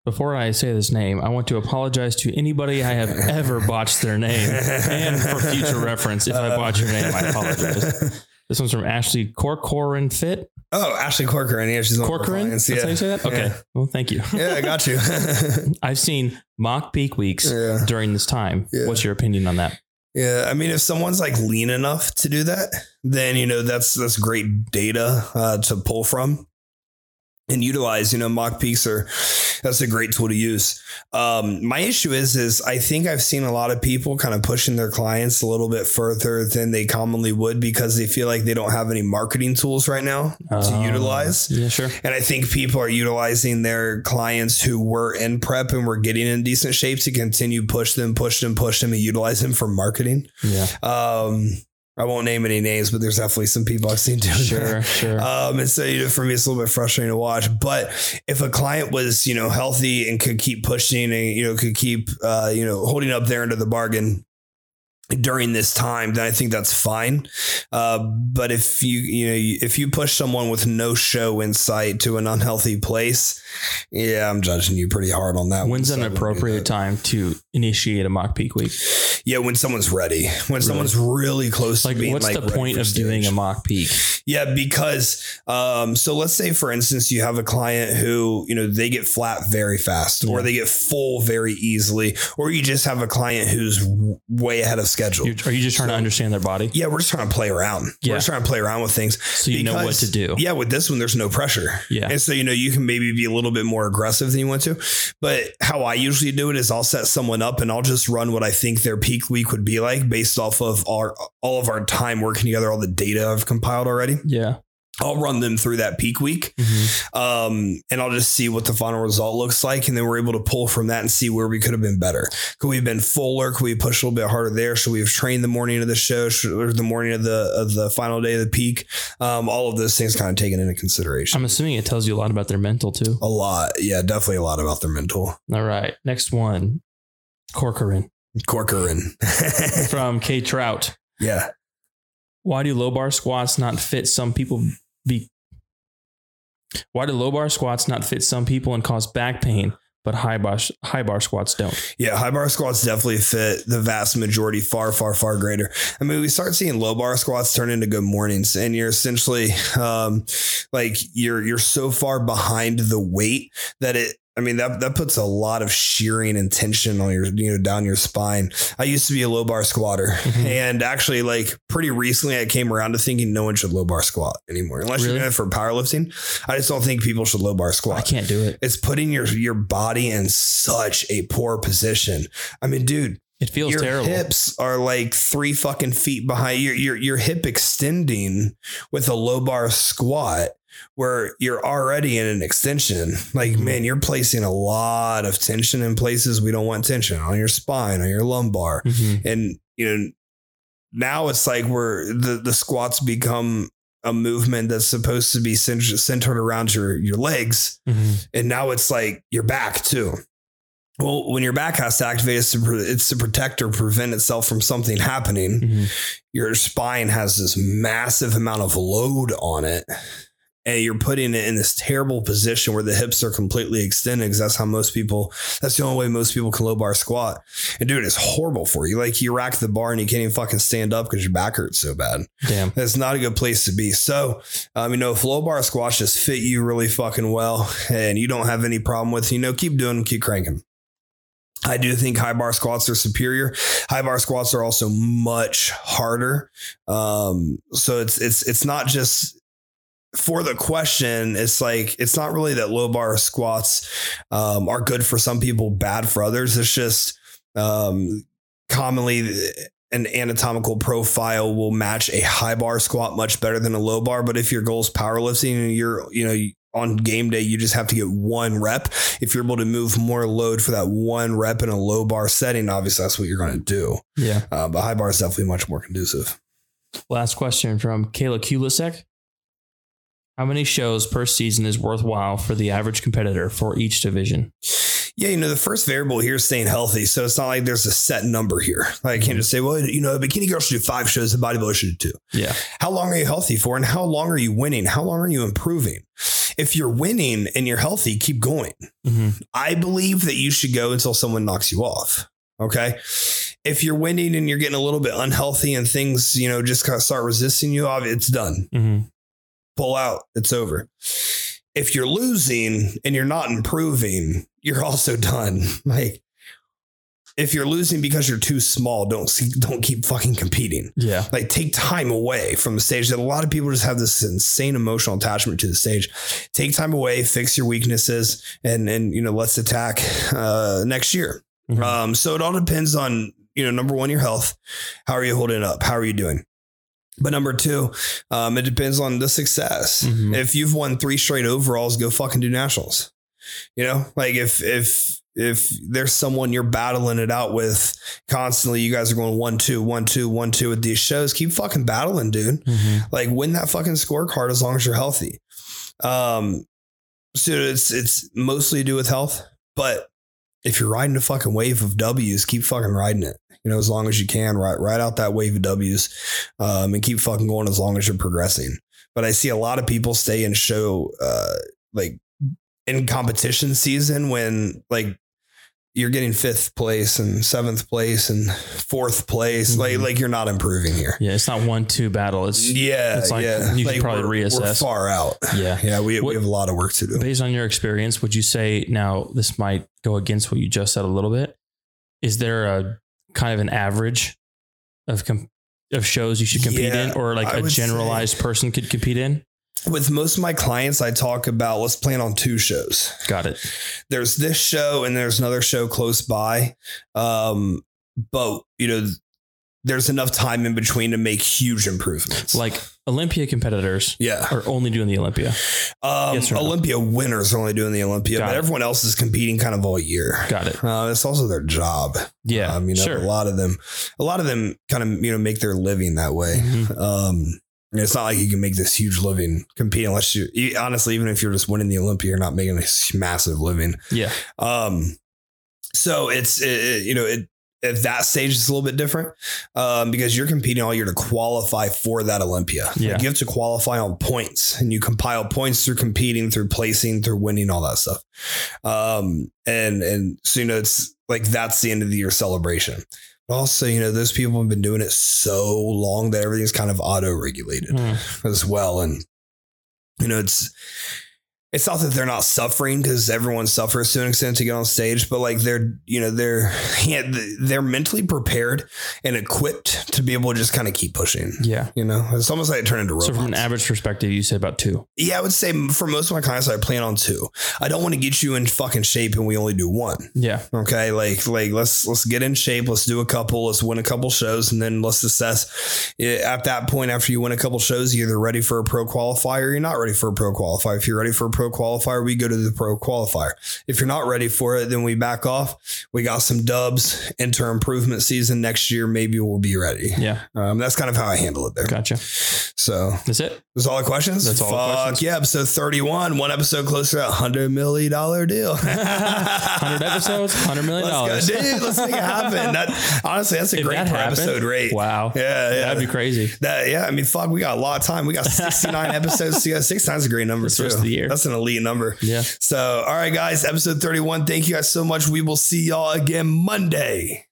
Before I say this name, I want to apologize to anybody I have ever botched their name. And for future reference, if I botch your name, I apologize. This one's from Ashley Corcoran Fit. Oh, Ashley Corcoran. Yeah, she's on Corcoran. That's yeah. how you say that? Okay. Yeah. Well, thank you. Yeah, I got you. I've seen mock peak weeks yeah. during this time. Yeah. What's your opinion on that? Yeah. I mean, if someone's like lean enough to do that, then, you know, that's, that's great data uh, to pull from and utilize. You know, mock peaks are, that's a great tool to use. Um, my issue is, is I think I've seen a lot of people kind of pushing their clients a little bit further than they commonly would because they feel like they don't have any marketing tools right now uh, to utilize. Yeah, sure. And I think people are utilizing their clients who were in prep and were getting in decent shape to continue push them, push them, push them and utilize them for marketing. Yeah. Um, I won't name any names, but there's definitely some people I've seen doing sure, that. Sure. Um, and so, you know, for me, it's a little bit frustrating to watch. But if a client was, you know, healthy and could keep pushing and, you know, could keep, uh, you know, holding up their end of the bargain during this time, then I think that's fine. Uh, but if you, you know, if you push someone with no show in sight to an unhealthy place, yeah, I'm judging you pretty hard on that. When's an appropriate time to initiate a mock peak week? Yeah. When someone's ready, when really? someone's really close like, to being, what's like, the point of stage. doing a mock peak? Yeah. Because, um, so let's say for instance, you have a client who, you know, they get flat very fast yeah. or they get full very easily, or you just have a client who's way ahead of schedule. Schedule. You're, are you just trying so, to understand their body? Yeah, we're just trying to play around. Yeah. We're just trying to play around with things. So you because, know what to do. Yeah, with this one, there's no pressure. Yeah. And so, you know, you can maybe be a little bit more aggressive than you want to. But how I usually do it is I'll set someone up and I'll just run what I think their peak week would be like based off of our all of our time working together, all the data I've compiled already. Yeah. I'll run them through that peak week, mm-hmm. um, and I'll just see what the final result looks like. And then we're able to pull from that and see where we could have been better. Could we have been fuller? Could we push a little bit harder there? Should we have trained the morning of the show should, or the morning of the of the final day of the peak? Um, all of those things kind of taken into consideration. I'm assuming it tells you a lot about their mental too. A lot. Yeah, definitely a lot about their mental. All right. Next one. Corcoran. Corcoran. From K Trout. Yeah. Why do low bar squats not fit some people be why do low bar squats not fit some people and cause back pain, but high bar high bar squats don't? Yeah, high bar squats definitely fit the vast majority far, far, far greater. I mean, we start seeing low bar squats turn into good mornings, and you're essentially um like you're you're so far behind the weight that it I mean, that, that puts a lot of shearing and tension on your, you know, down your spine. I used to be a low bar squatter, mm-hmm. and actually like pretty recently I came around to thinking no one should low bar squat anymore, unless really? You're doing it for powerlifting. I just don't think people should low bar squat. I can't do it. It's putting your, your body in such a poor position. I mean, dude, it feels your terrible. Your hips are like three fucking feet behind your, your, your hip extending with a low bar squat, where you're already in an extension. Like, man, you're placing a lot of tension in places we don't want tension, on your spine, on your lumbar. Mm-hmm. And, you know, now it's like we're the, the squats become a movement that's supposed to be centered, centered around your, your legs. Mm-hmm. And now it's like your back too. Well, when your back has to activate, it's to, it's to protect or prevent itself from something happening. Mm-hmm. Your spine has this massive amount of load on it, and you're putting it in this terrible position where the hips are completely extended, because that's how most people, that's the only way most people can low bar squat. And dude, it's horrible for you. Like, you rack the bar and you can't even fucking stand up because your back hurts so bad. Damn. That's not a good place to be. So, um, you know, if low bar squats just fit you really fucking well and you don't have any problem with, you know, keep doing them, keep cranking them. I do think high bar squats are superior. High bar squats are also much harder. Um, so it's, it's, it's not just, for the question, it's like, it's not really that low bar squats um, are good for some people, bad for others. It's just um, commonly an anatomical profile will match a high bar squat much better than a low bar. But if your goal is powerlifting and you're, you know, on game day, you just have to get one rep. If you're able to move more load for that one rep in a low bar setting, obviously that's what you're going to do. Yeah. Uh, but high bar is definitely much more conducive. Last question from Kayla Kulisek. How many shows per season is worthwhile for the average competitor for each division? Yeah, you know, the first variable here is staying healthy. So it's not like there's a set number here. I can't just say, well, you know, a bikini girl should do five shows, a bodybuilder should do two. Yeah. How long are you healthy for? And how long are you winning? How long are you improving? If you're winning and you're healthy, keep going. Mm-hmm. I believe that you should go until someone knocks you off. OK, if you're winning and you're getting a little bit unhealthy and things, you know, just kind of start resisting you, it's done. Mm-hmm. Pull out. It's over. If you're losing and you're not improving, you're also done. Like, if you're losing because you're too small, don't don't keep fucking competing. Yeah. Like, take time away from the stage. That a lot of people just have this insane emotional attachment to the stage. Take time away, fix your weaknesses, and and you know, let's attack uh, next year. Mm-hmm. Um, so it all depends on, you know, number one, your health. How are you holding up? How are you doing? But number two, um, it depends on the success. Mm-hmm. If you've won three straight overalls, go fucking do nationals. You know, like if if if there's someone you're battling it out with constantly, you guys are going one, two, one, two, one, two with these shows. Keep fucking battling, dude. Mm-hmm. Like, win that fucking scorecard as long as you're healthy. Um, so it's it's mostly to do with health. But if you're riding a fucking wave of W's, keep fucking riding it. You know, as long as you can, right, right out that wave of W's um, and keep fucking going as long as you're progressing. But I see a lot of people stay in show uh, like in competition season when like you're getting fifth place and seventh place and fourth place. Mm-hmm. Like, like you're not improving here. Yeah. It's not one, two battle. It's yeah. It's like yeah. you like should probably we're, reassess. We're far out. Yeah. Yeah. We, what, we have a lot of work to do. Based on your experience, would you say, now this might go against what you just said a little bit, is there a kind of an average of com- of shows you should compete yeah, in, or like I a generalized person could compete in? With most of my clients, I talk about, let's plan on two shows. Got it. There's this show and there's another show close by. Um, but, you know, there's enough time in between to make huge improvements. Like Olympia competitors yeah. are only doing the Olympia. Um, yes or no? Olympia winners are only doing the Olympia, Got but it. everyone else is competing kind of all year. Got it. Uh, it's also their job. Yeah. Um, you know, sure. a lot of them, a lot of them kind of, you know, make their living that way. Mm-hmm. Um, It's not like you can make this huge living competing unless you, honestly, even if you're just winning the Olympia, you're not making a massive living. Yeah. Um. So it's, it, you know, it, at that stage, it's a little bit different um, because you're competing all year to qualify for that Olympia. Yeah. Like you have to qualify on points and you compile points through competing, through placing, through winning, all that stuff. Um, and, and so, you know, it's like, that's the end of the year celebration. Also, you know, those people have been doing it so long that everything's kind of auto-regulated mm. as well. And, you know, it's it's not that they're not suffering because everyone suffers to an extent to get on stage, but like they're, you know, they're yeah, they're mentally prepared and equipped to be able to just kind of keep pushing. Yeah. You know, it's almost like it turned into robots. So from an average perspective, you say about two. Yeah, I would say for most of my clients, I plan on two. I don't want to get you in fucking shape and we only do one. Yeah. Okay. Like, like let's, let's get in shape. Let's do a couple, let's win a couple shows and then let's assess it. At that point, after you win a couple shows, you're either ready for a pro qualifier or you're not ready for a pro qualifier. If you're ready for a pro qualifier, we go to the pro qualifier. If you're not ready for it, then we back off. We got some dubs, enter improvement season next year. Maybe we'll be ready. Yeah. Um, that's kind of how I handle it there. Gotcha. So that's it. That's all the questions. That's all the questions. Yeah. Episode thirty-one, one episode closer to a hundred million dollar deal. hundred episodes, hundred million dollars. Let's go, dude. Let's make it happen. That honestly, that's a if great that per happened, episode rate. Wow. Yeah, yeah. That'd be crazy. That, yeah. I mean, fuck, we got a lot of time. We got sixty-nine episodes. So yeah, six times a great number. That's too. Rest of the year. That's an elite number. Yeah. So, all right, guys, episode thirty-one. Thank you guys so much. We will see y'all again Monday.